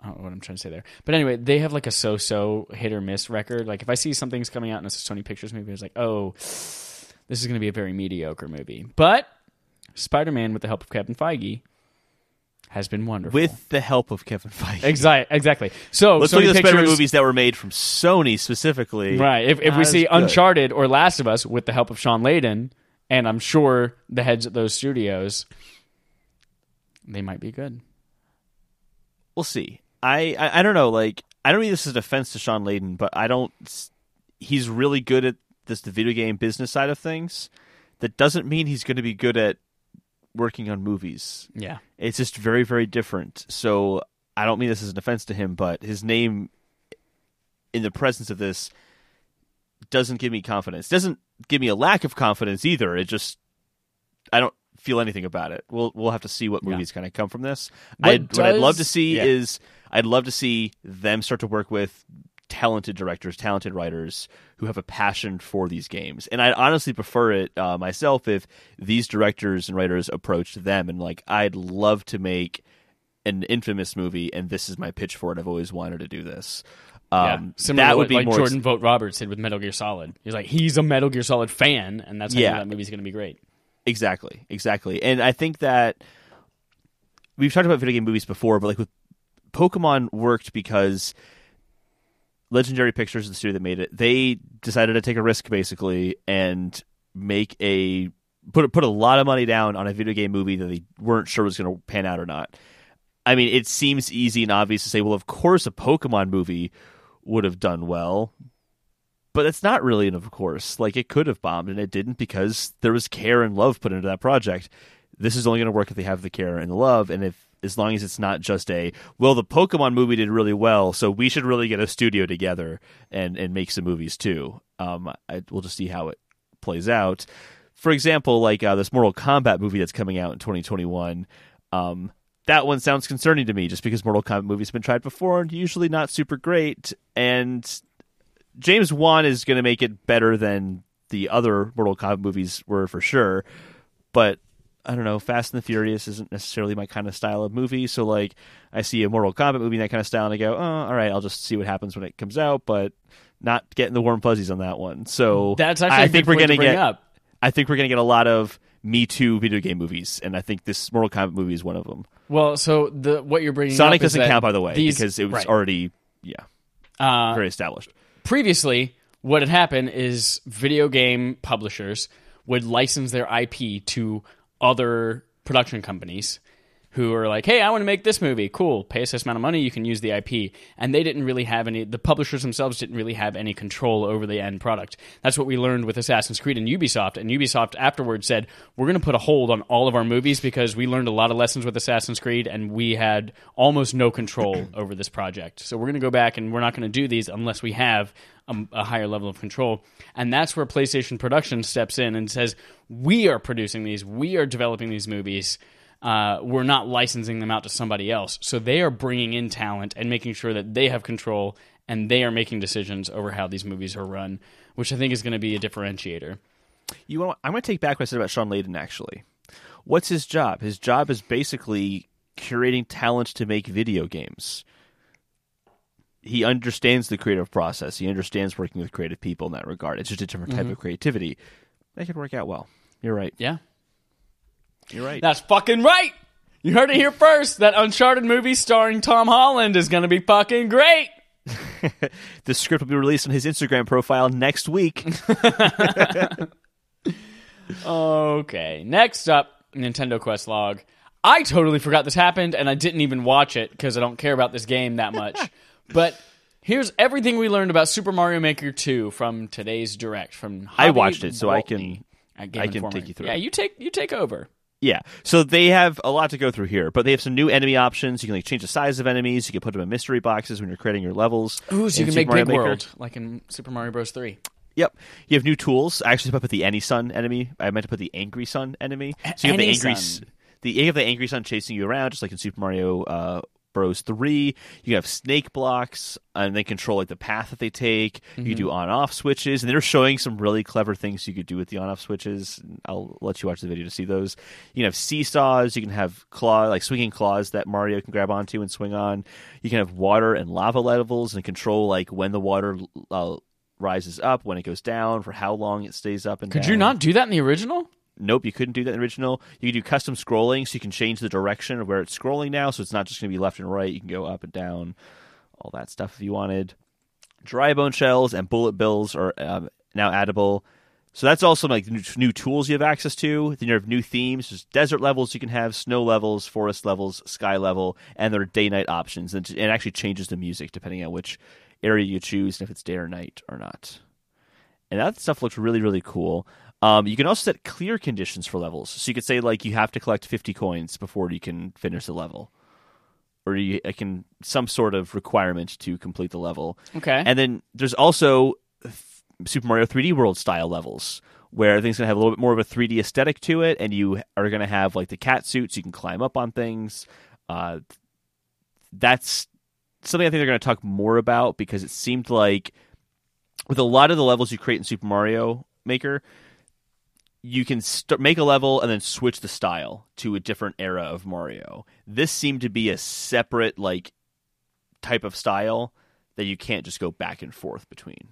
don't know what I'm trying to say there. But anyway, they have like a so-so hit or miss record. Like if I see something's coming out in a Sony Pictures movie, it's like, oh, this is going to be a very mediocre movie. But Spider-Man, with the help of Kevin Feige, has been wonderful. With the help of Kevin Feige. Exactly. So let's look at the Spider-Man movies that were made from Sony specifically. Right. If we see good. Uncharted or Last of Us with the help of Sean Layden, and I'm sure the heads at those studios, they might be good. We'll see. I don't know. Like, I don't mean this is a defense to Sean Layden, but I don't. He's really good at the video game business side of things. That doesn't mean he's going to be good at working on movies. Yeah. It's just very, very different. So I don't mean this as an offense to him, but his name in the presence of this doesn't give me confidence. Doesn't give me a lack of confidence either. It just, I don't feel anything about it. We'll have to see what movies kind of come from this. What I'd love to see is, I'd love to see them start to work with talented directors, talented writers who have a passion for these games. And I'd honestly prefer it myself if these directors and writers approached them and like, I'd love to make an Infamous movie and this is my pitch for it. I've always wanted to do this. Similar to what like Jordan Vogt Roberts did with Metal Gear Solid. He's like, he's a Metal Gear Solid fan and that's how you know that movie's going to be great. Exactly. And I think that we've talked about video game movies before, but like with Pokemon worked because Legendary Pictures, the studio that made it, they decided to take a risk basically and make a put a lot of money down on a video game movie that they weren't sure was going to pan out or not. I mean, it seems easy and obvious to say, well, of course a Pokemon movie would have done well, but that's not really an of course. Like it could have bombed and it didn't because there was care and love put into that project. This is only going to work if they have the care and the love, and if as long as it's not just a, well, the Pokemon movie did really well, so we should really get a studio together and make some movies too. We'll just see how it plays out. For example, like this Mortal Kombat movie that's coming out in 2021, that one sounds concerning to me just because Mortal Kombat movies have been tried before and usually not super great. And James Wan is going to make it better than the other Mortal Kombat movies were for sure, but I don't know, Fast and the Furious isn't necessarily my kind of style of movie, so like I see a Mortal Kombat movie in that kind of style and I go, oh, all right, I'll just see what happens when it comes out, but not getting the warm fuzzies on that one. So that's actually I think we're going to get a lot of Me Too video game movies, and I think this Mortal Kombat movie is one of them. Well, so what you're bringing Sonic up doesn't count, by the way, because it was already very established. Previously, what had happened is video game publishers would license their IP to other production companies who are like, hey, I want to make this movie. Cool. Pay us this amount of money. You can use the IP. And they didn't really have any, the publishers themselves didn't really have any control over the end product. That's what we learned with Assassin's Creed and Ubisoft. And Ubisoft afterwards said, we're going to put a hold on all of our movies because we learned a lot of lessons with Assassin's Creed and we had almost no control over this project. So we're going to go back and we're not going to do these unless we have a higher level of control. And that's where PlayStation Production steps in and says, we are producing these, we are developing these movies, we're not licensing them out to somebody else. So they are bringing in talent and making sure that they have control and they are making decisions over how these movies are run, which I think is going to be a differentiator. You know, I'm going to take back what I said about Sean Layden, actually. What's his job? His job is basically curating talent to make video games. He understands the creative process. He understands working with creative people in that regard. It's just a different type of creativity. That could work out well. You're right. Yeah. You're right. That's fucking right. You heard it here first. That Uncharted movie starring Tom Holland is going to be fucking great. The script will be released on his Instagram profile next week. Okay. Next up, Nintendo Quest Log. I totally forgot this happened, and I didn't even watch it because I don't care about this game that much. But here's everything we learned about Super Mario Maker 2 from today's Direct. From Hobby I watched it, so I can take you through. Yeah, you take over. Yeah, so they have a lot to go through here, but they have some new enemy options. You can like change the size of enemies. You can put them in mystery boxes when you're creating your levels. Ooh, so you can make big world, like in Super Mario Bros. 3. Yep. You have new tools. I actually put the Any Sun enemy. I meant to put the Angry Sun enemy. So you have the Angry Sun chasing you around, just like in Super Mario Bros. 3. You have snake blocks, and they control like the path that they take. You can do on-off switches, and they're showing some really clever things you could do with the on-off switches. I'll let you watch the video to see those. You can have seesaws. You can have swinging claws that Mario can grab onto and swing on. You can have water and lava levels and control like when the water rises up, when it goes down, for how long it stays up and down. Could you not do that in the original? Nope, you couldn't do that in the original. You can do custom scrolling, so you can change the direction of where it's scrolling now, so it's not just going to be left and right. You can go up and down, all that stuff if you wanted. Dry bone shells and bullet bills are now addable. So that's also like new tools you have access to. Then you have new themes. There's desert levels you can have, snow levels, forest levels, sky level, and there are day-night options. And it actually changes the music depending on which area you choose and if it's day or night or not. And that stuff looks really, really cool. You can also set clear conditions for levels. So you could say, like, you have to collect 50 coins before you can finish the level. Or you can some sort of requirement to complete the level. Okay. And then there's also Super Mario 3D World-style levels, where things going to have a little bit more of a 3D aesthetic to it, and you are going to have, like, the cat suits. You can climb up on things. That's something I think they're going to talk more about, because it seemed like with a lot of the levels you create in Super Mario Maker, you can make a level and then switch the style to a different era of Mario. This seemed to be a separate like type of style that you can't just go back and forth between.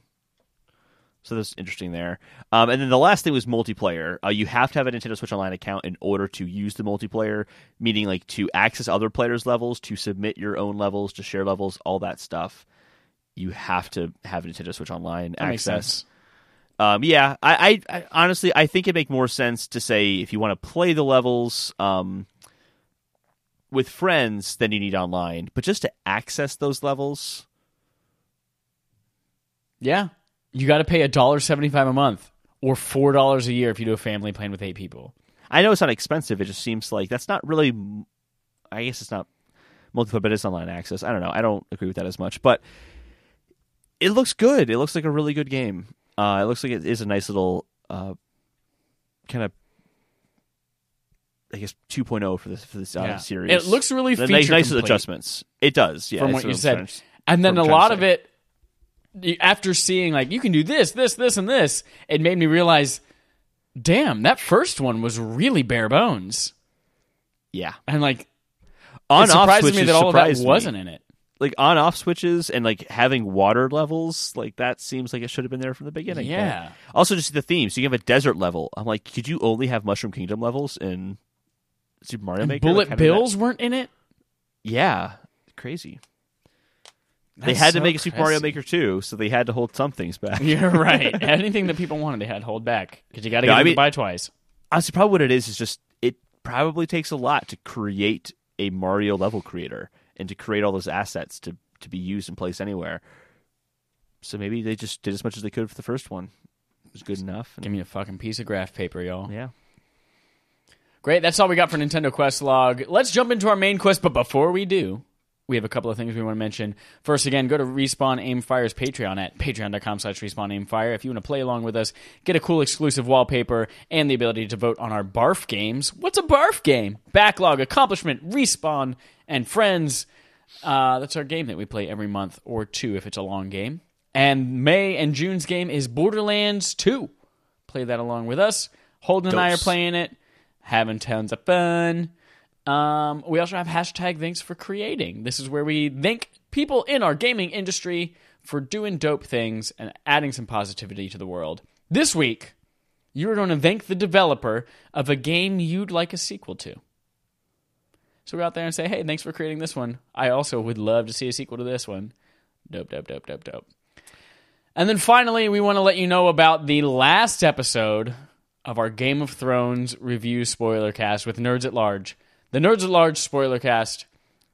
So that's interesting there. And then the last thing was multiplayer. You have to have a Nintendo Switch Online account in order to use the multiplayer, meaning like to access other players' levels, to submit your own levels, to share levels, all that stuff. You have to have a Nintendo Switch Online access. That makes sense. Yeah, I honestly, I think it'd make more sense to say if you want to play the levels with friends, then you need online. But just to access those levels, yeah, you got to pay $1.75 a month or $4 a year if you do a family plan with 8 people. I know it's not expensive. It just seems like that's not really. I guess it's not multiplayer, but it's online access. I don't know. I don't agree with that as much, but it looks good. It looks like a really good game. It looks like it is a nice little kind of, I guess, 2.0 for this series. It looks really feature complete. Nice adjustments. It does, yeah. From what you said. And then a lot of it, after seeing, like, you can do this, this, this, and this, it made me realize, damn, that first one was really bare bones. Yeah. And, like, it surprised me that all of that wasn't in it. Like on-off switches and like having water levels, like that seems like it should have been there from the beginning. Yeah. But also, just the theme. So you have a desert level. I'm like, could you only have Mushroom Kingdom levels in Super Mario Maker? Bullet bills weren't in it. Yeah, crazy. They had to make a Super Mario Maker 2, so they had to hold some things back. You're right. Anything that people wanted, they had to hold back because you got to get them to buy twice. Honestly, probably what it is just it probably takes a lot to create a Mario level creator. And to create all those assets to be used and placed anywhere. So maybe they just did as much as they could for the first one. It was good enough. Give me a fucking piece of graph paper, y'all. Yeah. Great. That's all we got for Nintendo Quest Log. Let's jump into our main quest. But before we do, we have a couple of things we want to mention. First, again, go to Respawn Aim Fire's Patreon at patreon.com/RespawnAimFire. If you want to play along with us, get a cool exclusive wallpaper and the ability to vote on our barf games. What's a barf game? Backlog, Accomplishment, Respawn, and Friends. That's our game that we play every month or two if it's a long game. And May and June's game is Borderlands 2. Play that along with us. Holden and I are playing it, having tons of fun. We also have hashtag thanks for creating. This is where we thank people in our gaming industry for doing dope things and adding some positivity to the world. This week, you're going to thank the developer of a game you'd like a sequel to. So go out there and say, hey, thanks for creating this one. I also would love to see a sequel to this one. Dope, dope, dope, dope, dope. And then finally, we want to let you know about the last episode of our Game of Thrones review spoiler cast with Nerds at Large. The Nerds at Large spoiler cast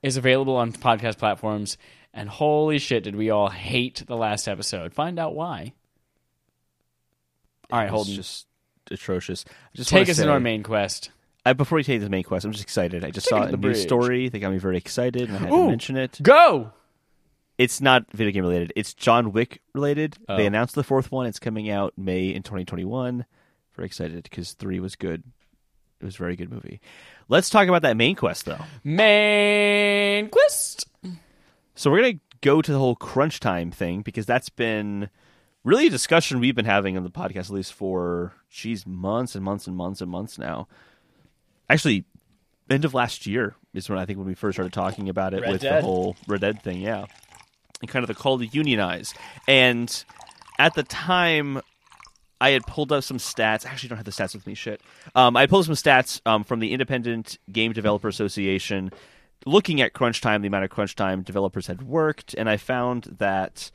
is available on podcast platforms, and holy shit, did we all hate the last episode. Find out why. All right, Holden. It's just atrocious. Take us into our main quest. Before we take the main quest, I'm just excited. I just saw a news story. They got me very excited, and I had to mention it. Go! It's not video game related. It's John Wick related. Oh. They announced the fourth one. It's coming out May in 2021. Very excited because 3 was good. It was a very good movie. Let's talk about that main quest, though. Main quest! So we're going to go to the whole crunch time thing, because that's been really a discussion we've been having on the podcast, at least for, months and months and months and months now. Actually, end of last year is when we first started talking about it The whole Red Dead thing, yeah. And kind of the call to unionize. And at the time, I had pulled up some stats. I actually don't have the stats with me, shit. I pulled some stats from the Independent Game Developer Association looking at crunch time, the amount of crunch time developers had worked, and I found that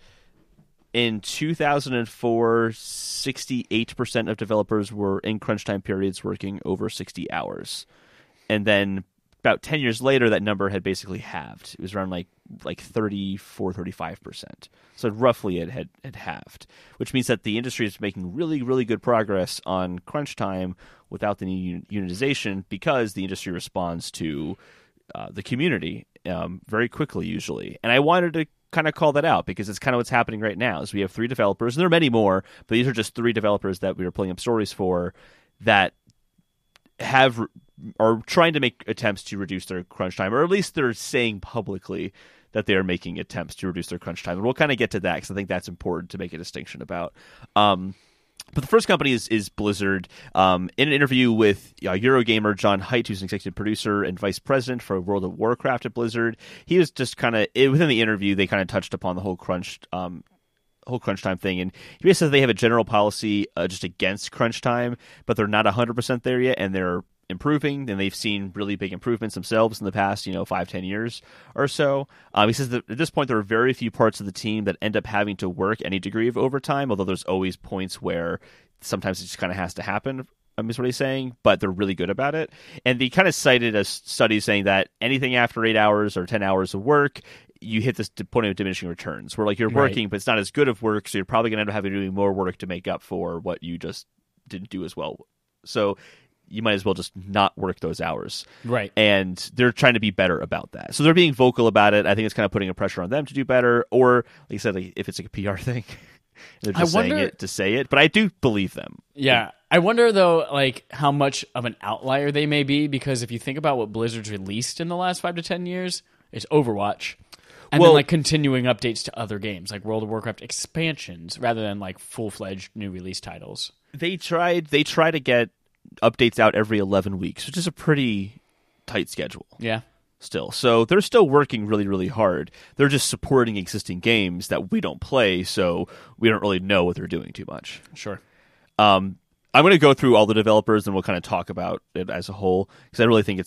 in 2004, 68% of developers were in crunch time periods working over 60 hours. And then about 10 years later, that number had basically halved. It was around like 34, 35%. So roughly it had halved, which means that the industry is making really, really good progress on crunch time without the need unionization, because the industry responds to the community very quickly usually. And I wanted to kind of call that out because it's kind of what's happening right now is we have 3 developers, and there are many more, but these are just 3 developers that we were pulling up stories for that are trying to make attempts to reduce their crunch time, or at least they're saying publicly that they are making attempts to reduce their crunch time. And we'll kind of get to that because I think that's important to make a distinction about. But the first company is Blizzard. In an interview with Eurogamer, John Haidt, who's an executive producer and vice president for World of Warcraft at Blizzard, he was just kind of, within the interview, they kind of touched upon the whole crunch time thing, and he basically says they have a general policy just against crunch time, but they're not 100% there yet, and they're improving, and they've seen really big improvements themselves in the past 5-10 years or so. He says that at this point there are very few parts of the team that end up having to work any degree of overtime, although there's always points where sometimes it just kind of has to happen, is what he's saying, but they're really good about it. And they kind of cited a study saying that anything after 8 hours or 10 hours of work, you hit this point of diminishing returns where you're working, but it's not as good of work, so you're probably going to end up having to do more work to make up for what you just didn't do as well. So you might as well just not work those hours. Right. And they're trying to be better about that. So they're being vocal about it. I think it's kind of putting a pressure on them to do better, or like I said, if it's like a PR thing, they're just saying it to say it. But I do believe them. Yeah. I wonder, though, how much of an outlier they may be, because if you think about what Blizzard's released in the last 5 to 10 years, it's Overwatch. And then continuing updates to other games, like World of Warcraft expansions, rather than full-fledged new release titles. They try to get updates out every 11 weeks, which is a pretty tight schedule. Yeah. Still. So they're still working really, really hard. They're just supporting existing games that we don't play, so we don't really know what they're doing too much. Sure. I'm going to go through all the developers, and we'll kind of talk about it as a whole, because I really think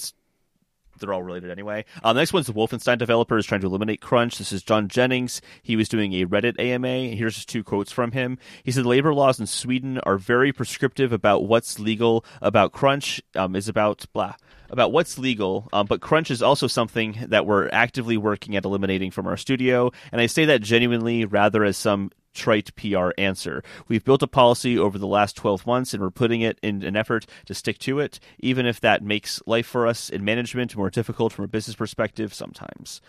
they're all related anyway. The next one's the Wolfenstein developer is trying to eliminate crunch. This is John Jennings. He was doing a Reddit AMA, and here's just 2 quotes from him. He said, labor laws in Sweden are very prescriptive about what's legal, about crunch is about blah, about what's legal, but crunch is also something that we're actively working at eliminating from our studio, and I say that genuinely rather as some trite PR answer. We've built a policy over the last 12 months, and we're putting it in an effort to stick to it, even if that makes life for us in management more difficult from a business perspective sometimes.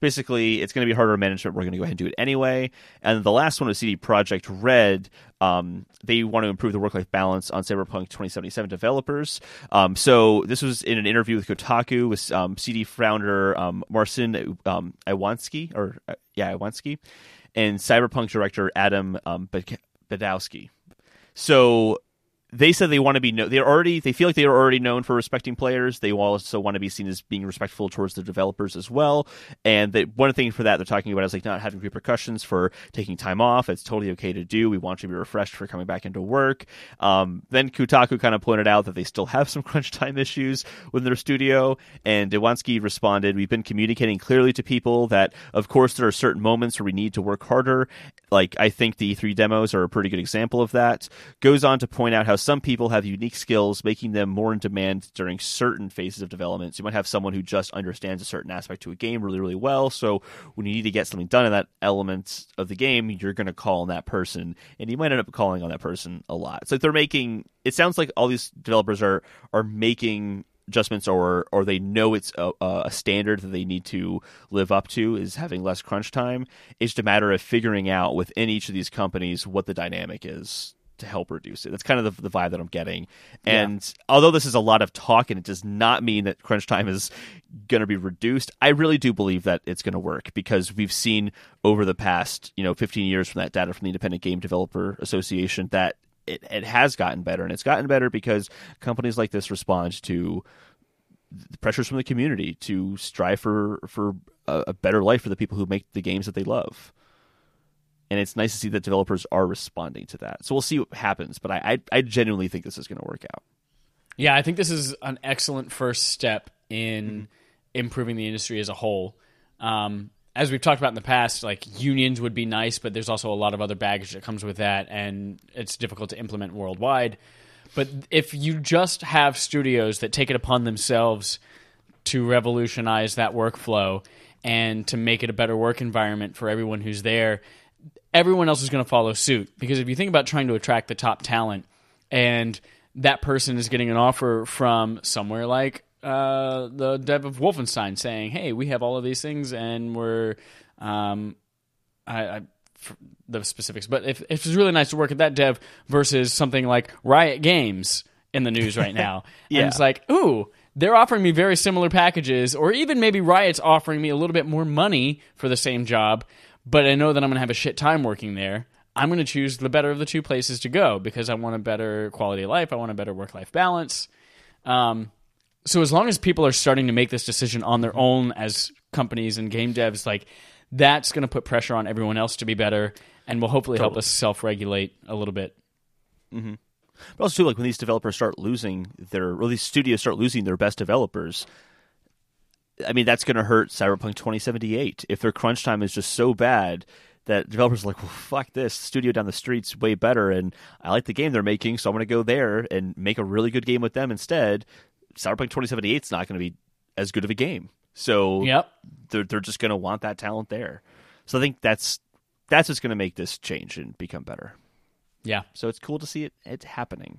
basically it's going to be hardware management. We're going to go ahead and do it anyway. And the last one was CD Projekt Red. They want to improve the work-life balance on Cyberpunk 2077 developers. So this was in an interview with Kotaku with CD founder Marcin Iwanski, Iwanski, and Cyberpunk director Adam Badowski. So they said they want to be known. They feel like they are already known for respecting players. They also want to be seen as being respectful towards the developers as well. And one thing for that they're talking about is like not having repercussions for taking time off. It's totally okay to do. We want you to be refreshed for coming back into work. Then Kotaku kind of pointed out that they still have some crunch time issues with their studio. And Iwanski responded, "We've been communicating clearly to people that, of course, there are certain moments where we need to work harder. Like I think the E3 demos are a pretty good example of that." Goes on to point out how some people have unique skills, making them more in demand during certain phases of development. So you might have someone who just understands a certain aspect to a game really, really well. So when you need to get something done in that element of the game, you're going to call on that person, and you might end up calling on that person a lot. It's like they're making. It sounds like all these developers are making adjustments, or they know it's a standard that they need to live up to, is having less crunch time. It's just a matter of figuring out within each of these companies what the dynamic is to help reduce it. That's kind of the vibe that I'm getting. And although this is a lot of talk and it does not mean that crunch time is going to be reduced, I really do believe that it's going to work, because we've seen over the past 15 years from that data from the Independent Game Developer Association that it has gotten better, and it's gotten better because companies like this respond to the pressures from the community to strive for a better life for the people who make the games that they love. And it's nice to see that developers are responding to that. So we'll see what happens. But I genuinely think this is going to work out. Yeah, I think this is an excellent first step in improving the industry as a whole. As we've talked about in the past, like unions would be nice, but there's also a lot of other baggage that comes with that, and it's difficult to implement worldwide. But if you just have studios that take it upon themselves to revolutionize that workflow and to make it a better work environment for everyone who's there, everyone else is going to follow suit. Because if you think about trying to attract the top talent, and that person is getting an offer from somewhere like the dev of Wolfenstein saying, "Hey, we have all of these things, and we're the specifics." But if it's really nice to work at that dev versus something like Riot Games in the news right now, and it's like, ooh, they're offering me very similar packages, or even maybe Riot's offering me a little bit more money for the same job, but I know that I'm going to have a shit time working there. I'm going to choose the better of the two places to go because I want a better quality of life. I want a better work-life balance. So as long as people are starting to make this decision on their own as companies and game devs, like that's going to put pressure on everyone else to be better and will hopefully help us self-regulate a little bit. Mm-hmm. But also, too, like when these developers start losing these studios start losing their best developers, I mean, that's going to hurt Cyberpunk 2078 if their crunch time is just so bad that developers are like, well, fuck this. The studio down the street's way better, and I like the game they're making, so I'm going to go there and make a really good game with them instead. Cyberpunk 2078 is not going to be as good of a game. So they're just going to want that talent there. So I think that's what's going to make this change and become better. Yeah. So it's cool to see it happening.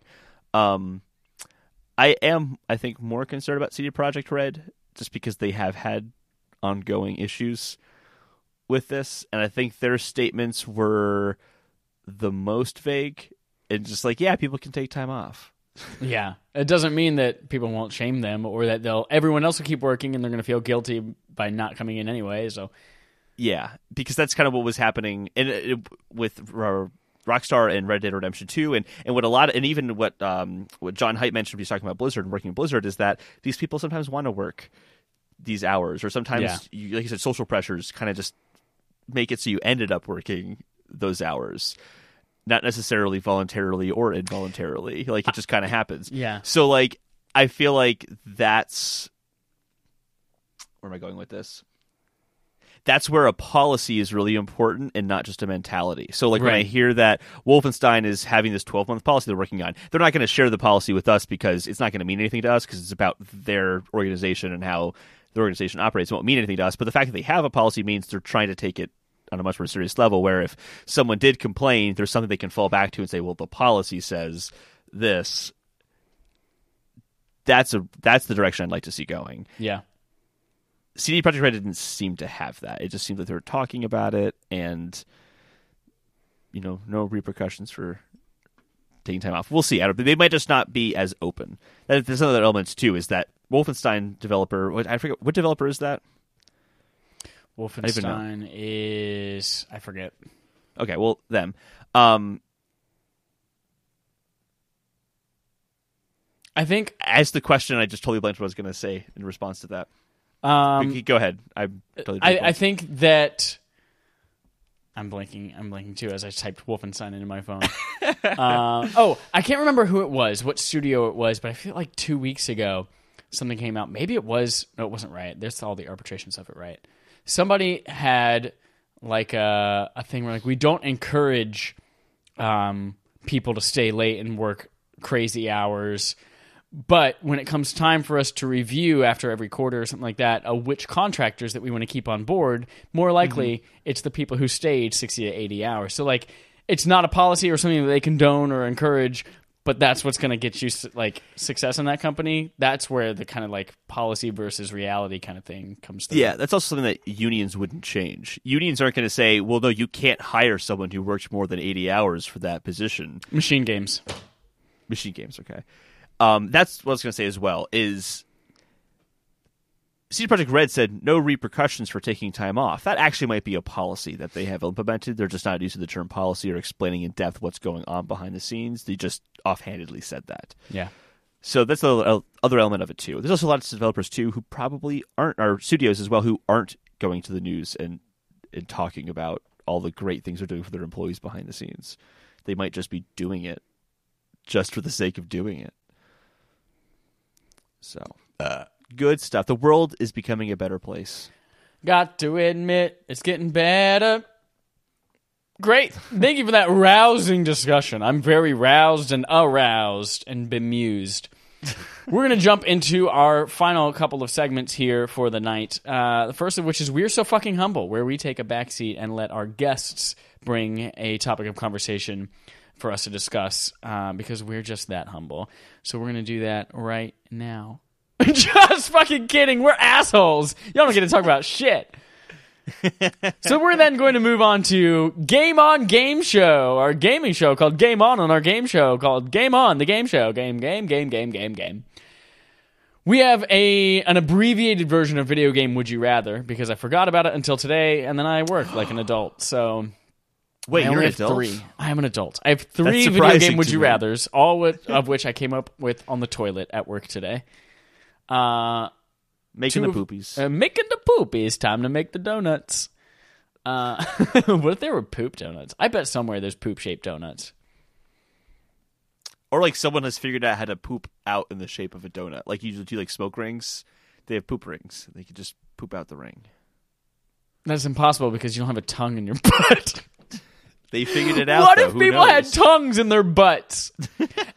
I think, more concerned about CD Projekt Red, just because they have had ongoing issues with this. And I think their statements were the most vague and just like, yeah, people can take time off. Yeah. It doesn't mean that people won't shame them or that everyone else will keep working and they're going to feel guilty by not coming in anyway. So yeah, because that's kind of what was happening with Rockstar and Red Dead Redemption 2, and what a lot of, and even what John Hype mentioned when he was talking about Blizzard and working in Blizzard, is that these people sometimes want to work these hours, or sometimes you, like you said, social pressures kind of just make it so you ended up working those hours, not necessarily voluntarily or involuntarily, like it just kind of happens. Yeah. So like I feel like that's where am I going with this? That's where a policy is really important and not just a mentality. So like when I hear that Wolfenstein is having this 12-month policy they're working on, they're not going to share the policy with us because it's not going to mean anything to us, because it's about their organization and how the organization operates. It won't mean anything to us. But the fact that they have a policy means they're trying to take it on a much more serious level, where if someone did complain, there's something they can fall back to and say, well, the policy says this. That's the direction I'd like to see going. Yeah. CD Projekt Red didn't seem to have that. It just seemed like they were talking about it, and you know, no repercussions for taking time off. We'll see. I don't, they might just not be as open. There's other elements too. Is that Wolfenstein developer? I forget what developer is that. Wolfenstein is I forget. Okay, well them. I think as the question, I just totally blanked what I was going to say in response to that. Go ahead. I think that I'm blanking. I'm blanking too as I typed Wolfenstein into my phone. I can't remember who it was, what studio it was, but I feel like 2 weeks ago something came out. Maybe it was. No, it wasn't Riot. That's all the arbitration stuff at Riot. Somebody had like a thing where like we don't encourage people to stay late and work crazy hours. But when it comes time for us to review after every quarter or something like that, which contractors that we want to keep on board, more likely it's the people who stayed 60 to 80 hours. So, like, it's not a policy or something that they condone or encourage, but that's what's going to get you, like, success in that company. That's where the kind of, like, policy versus reality kind of thing comes through. Yeah, that's also something that unions wouldn't change. Unions aren't going to say, well, no, you can't hire someone who works more than 80 hours for that position. Machine games, okay. That's what I was going to say as well, is CD Projekt Red said no repercussions for taking time off. That actually might be a policy that they have implemented. They're just not using the term policy or explaining in depth what's going on behind the scenes. They just offhandedly said that. Yeah. So that's the other element of it, too. There's also lots of developers, too, who probably aren't, or studios as well, who aren't going to the news and talking about all the great things they're doing for their employees behind the scenes. They might just be doing it just for the sake of doing it. So, good stuff. The world is becoming a better place. Got to admit, it's getting better. Great. Thank you for that rousing discussion. I'm very roused and aroused and bemused. We're going to jump into our final couple of segments here for the night. The first of which is We're So Fucking Humble, where we take a backseat and let our guests bring a topic of conversation for us to discuss, because we're just that humble. So we're going to do that right now. Just fucking kidding. We're assholes. Y'all don't get to talk about shit. So we're then going to move on to Game On Game Show, our gaming show called Game On our game show called Game On, the game show. Game. We have an abbreviated version of video game Would You Rather, because I forgot about it until today, and then I worked like an adult, so... Wait, you're an adult? I am an adult. I have three video game Would You Rathers, all of which I came up with on the toilet at work today. Making the poopies. Making the poopies. Time to make the donuts. What if there were poop donuts? I bet somewhere there's poop-shaped donuts. Or like someone has figured out how to poop out in the shape of a donut. Like usually do like smoke rings. They have poop rings. They could just poop out the ring. That's impossible because you don't have a tongue in your butt. They figured it out. What if people had tongues in their butts?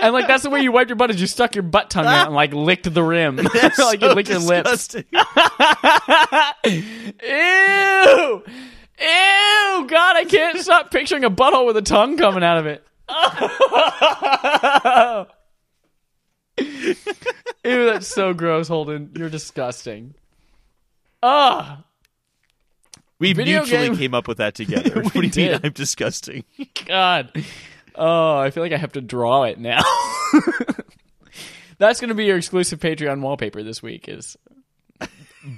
And like that's the way you wiped your butt, is you stuck your butt tongue out and like licked the rim. That's like so you licked disgusting. Your lips. Ew! God, I can't stop picturing a butthole with a tongue coming out of it. Ew, that's so gross, Holden. You're disgusting. Ugh. We mutually came up with that together. What do you mean I'm disgusting? God. Oh, I feel like I have to draw it now. That's going to be your exclusive Patreon wallpaper this week, is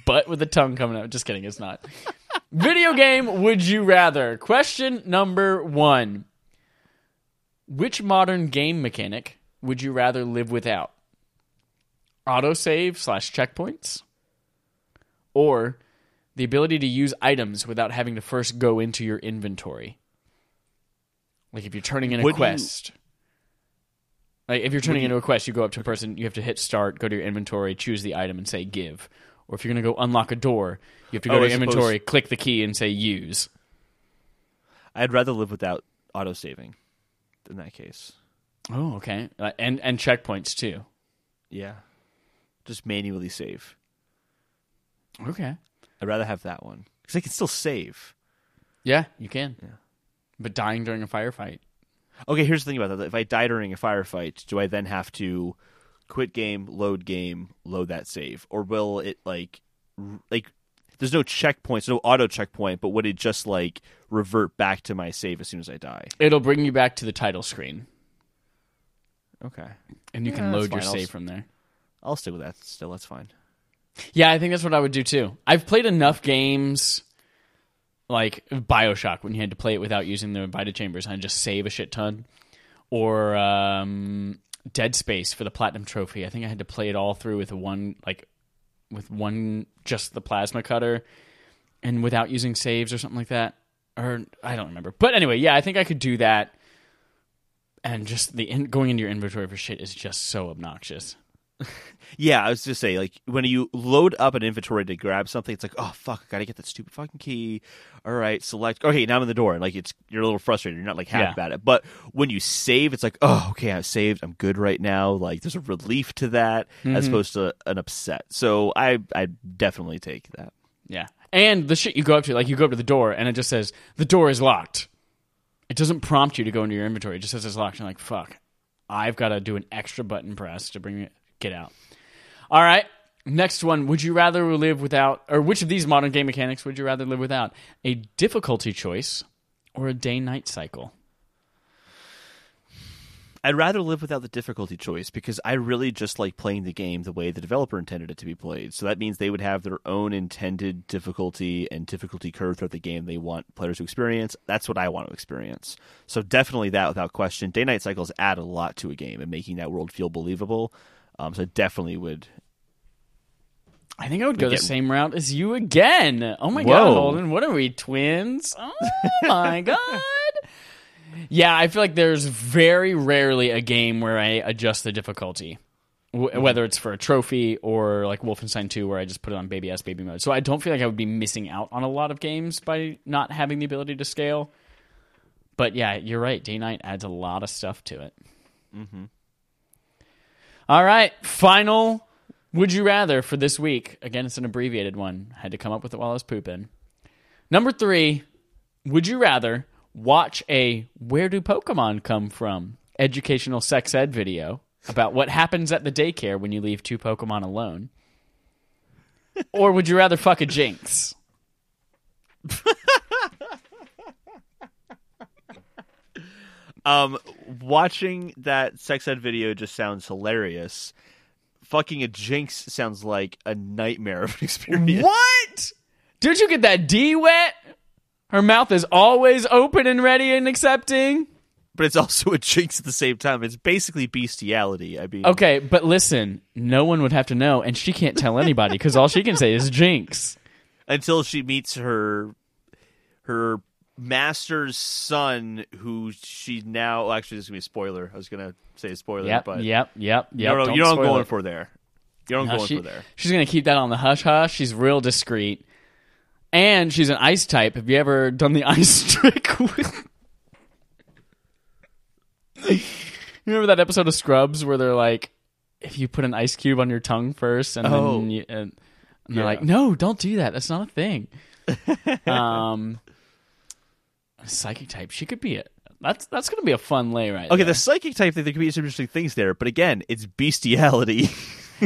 butt with the tongue coming out. Just kidding, it's not. Video game Would You Rather. Question number 1. Which modern game mechanic would you rather live without? Autosave/checkpoints? Or... the ability to use items without having to first go into your inventory. Like if you're turning in a quest. Into a quest, you go up to a person, you have to hit start, go to your inventory, choose the item and say give. Or if you're going to go unlock a door, you have to go to your inventory, click the key and say use. I'd rather live without autosaving in that case. Oh, okay. And checkpoints too. Yeah. Just manually save. Okay. I'd rather have that one because I can still save. Yeah, you can. Yeah. But dying during a firefight. Okay, here's the thing about that. If I die during a firefight, do I then have to quit game, load that save? Or will it like there's no checkpoints, no auto checkpoint, but would it just like revert back to my save as soon as I die? It'll bring you back to the title screen. Okay. And you can load your save from there. I'll stick with that still. That's fine. Yeah, I think that's what I would do too. I've played enough games like BioShock when you had to play it without using the Vita Chambers and just save a shit ton. Or Dead Space for the Platinum Trophy. I think I had to play it all through with one just the plasma cutter and without using saves or something like that. Or I don't remember. But anyway, yeah, I think I could do that. And just going into your inventory for shit is just so obnoxious. Yeah, I was just saying, like, when you load up an inventory to grab something, it's like, oh, fuck, I gotta get that stupid fucking key. All right, select. Okay, now I'm in the door. And, like, you're a little frustrated. You're not, like, happy about it. But when you save, it's like, oh, okay, I've saved. I'm good right now. Like, there's a relief to that as opposed to an upset. So I definitely take that. Yeah. And the shit you go up to, like, you go up to the door, and it just says, the door is locked. It doesn't prompt you to go into your inventory. It just says it's locked. You're like, fuck, I've got to do an extra button press to bring it. Get out. All right. Next one. Would you rather live without, or which of these modern game mechanics would you rather live without? A difficulty choice or a day-night cycle? I'd rather live without the difficulty choice because I really just like playing the game the way the developer intended it to be played. So that means they would have their own intended difficulty and difficulty curve throughout the game they want players to experience. That's what I want to experience. So definitely that without question. Day-night cycles add a lot to a game and making that world feel believable. So I definitely would. I think I would go the same route as you again. Oh my God, Holden. What are we, twins? Oh my God. Yeah, I feel like there's very rarely a game where I adjust the difficulty, whether it's for a trophy or like Wolfenstein 2 where I just put it on baby-ass baby mode. So I don't feel like I would be missing out on a lot of games by not having the ability to scale. But yeah, you're right. Day-night adds a lot of stuff to it. Mm-hmm. All right, final would you rather for this week. Again, it's an abbreviated one. I had to come up with it while I was pooping. Number 3, would you rather watch a Where Do Pokemon Come From educational sex ed video about what happens at the daycare when you leave 2 Pokemon alone? Or would you rather fuck a Jinx? Watching that sex ed video just sounds hilarious. Fucking a Jinx sounds like a nightmare of an experience. What? Did you get that D wet? Her mouth is always open and ready and accepting. But it's also a Jinx at the same time. It's basically bestiality. I mean, okay, but listen, no one would have to know, and she can't tell anybody because all she can say is Jinx until she meets her master's son, who she now... Actually, this is going to be a spoiler. I was going to say a spoiler, but... Yep. You know what I'm going for there. She's going to keep that on the hush-hush. She's real discreet. And she's an ice type. Have you ever done the ice trick with... You remember that episode of Scrubs where they're like, if you put an ice cube on your tongue first, and then you, and they're like, no, don't do that. That's not a thing. Psychic type. She could be it. That's going to be a fun lay right there. Okay, the psychic type thing, there could be some interesting things there, but again, it's bestiality.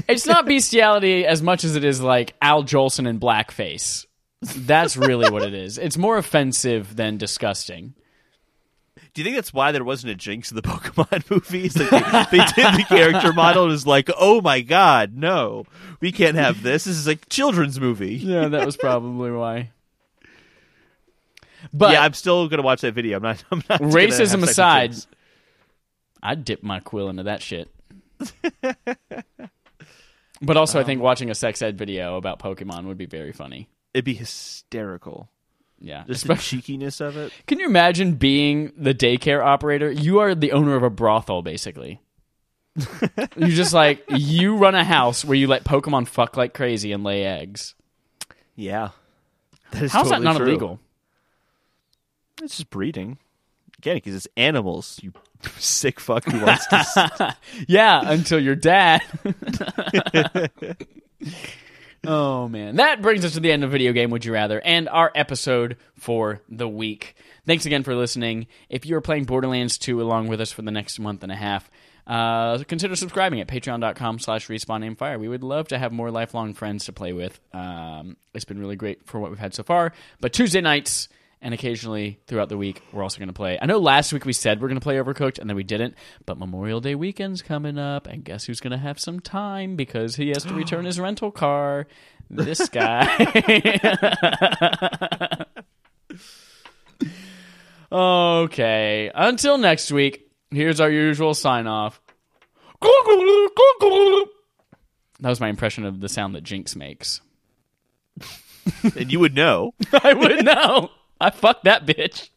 It's not bestiality as much as it is like Al Jolson in blackface. That's really what it is. It's more offensive than disgusting. Do you think that's why there wasn't a Jinx in the Pokemon movies? Like they did the character model and was like, oh my God, no. We can't have this. This is like a children's movie. Yeah, that was probably why. But yeah, I'm still gonna watch that video. I'm not racism aside, I'd dip my quill into that shit. But also, I think watching a sex ed video about Pokemon would be very funny. It'd be hysterical. Yeah, just the cheekiness of it. Can you imagine being the daycare operator? You are the owner of a brothel, basically. You just like you run a house where you let Pokemon fuck like crazy and lay eggs. Yeah, that is how's totally that not true. Illegal? It's just breeding. Again, because it's animals, you sick fuck who wants to... Yeah, until your dad. Oh, man. That brings us to the end of Video Game Would You Rather and our episode for the week. Thanks again for listening. If you're playing Borderlands 2 along with us for the next month and a half, Consider subscribing at patreon.com/RespawnAimFire. We would love to have more lifelong friends to play with. It's been really great for what we've had so far. But Tuesday nights and occasionally throughout the week, we're also going to play. I know last week we said we're going to play Overcooked, and then we didn't. But Memorial Day weekend's coming up, and guess who's going to have some time because he has to return his rental car? This guy. Okay. Until next week, here's our usual sign-off. That was my impression of the sound that Jinx makes. And you would know. I would know. I fucked that bitch.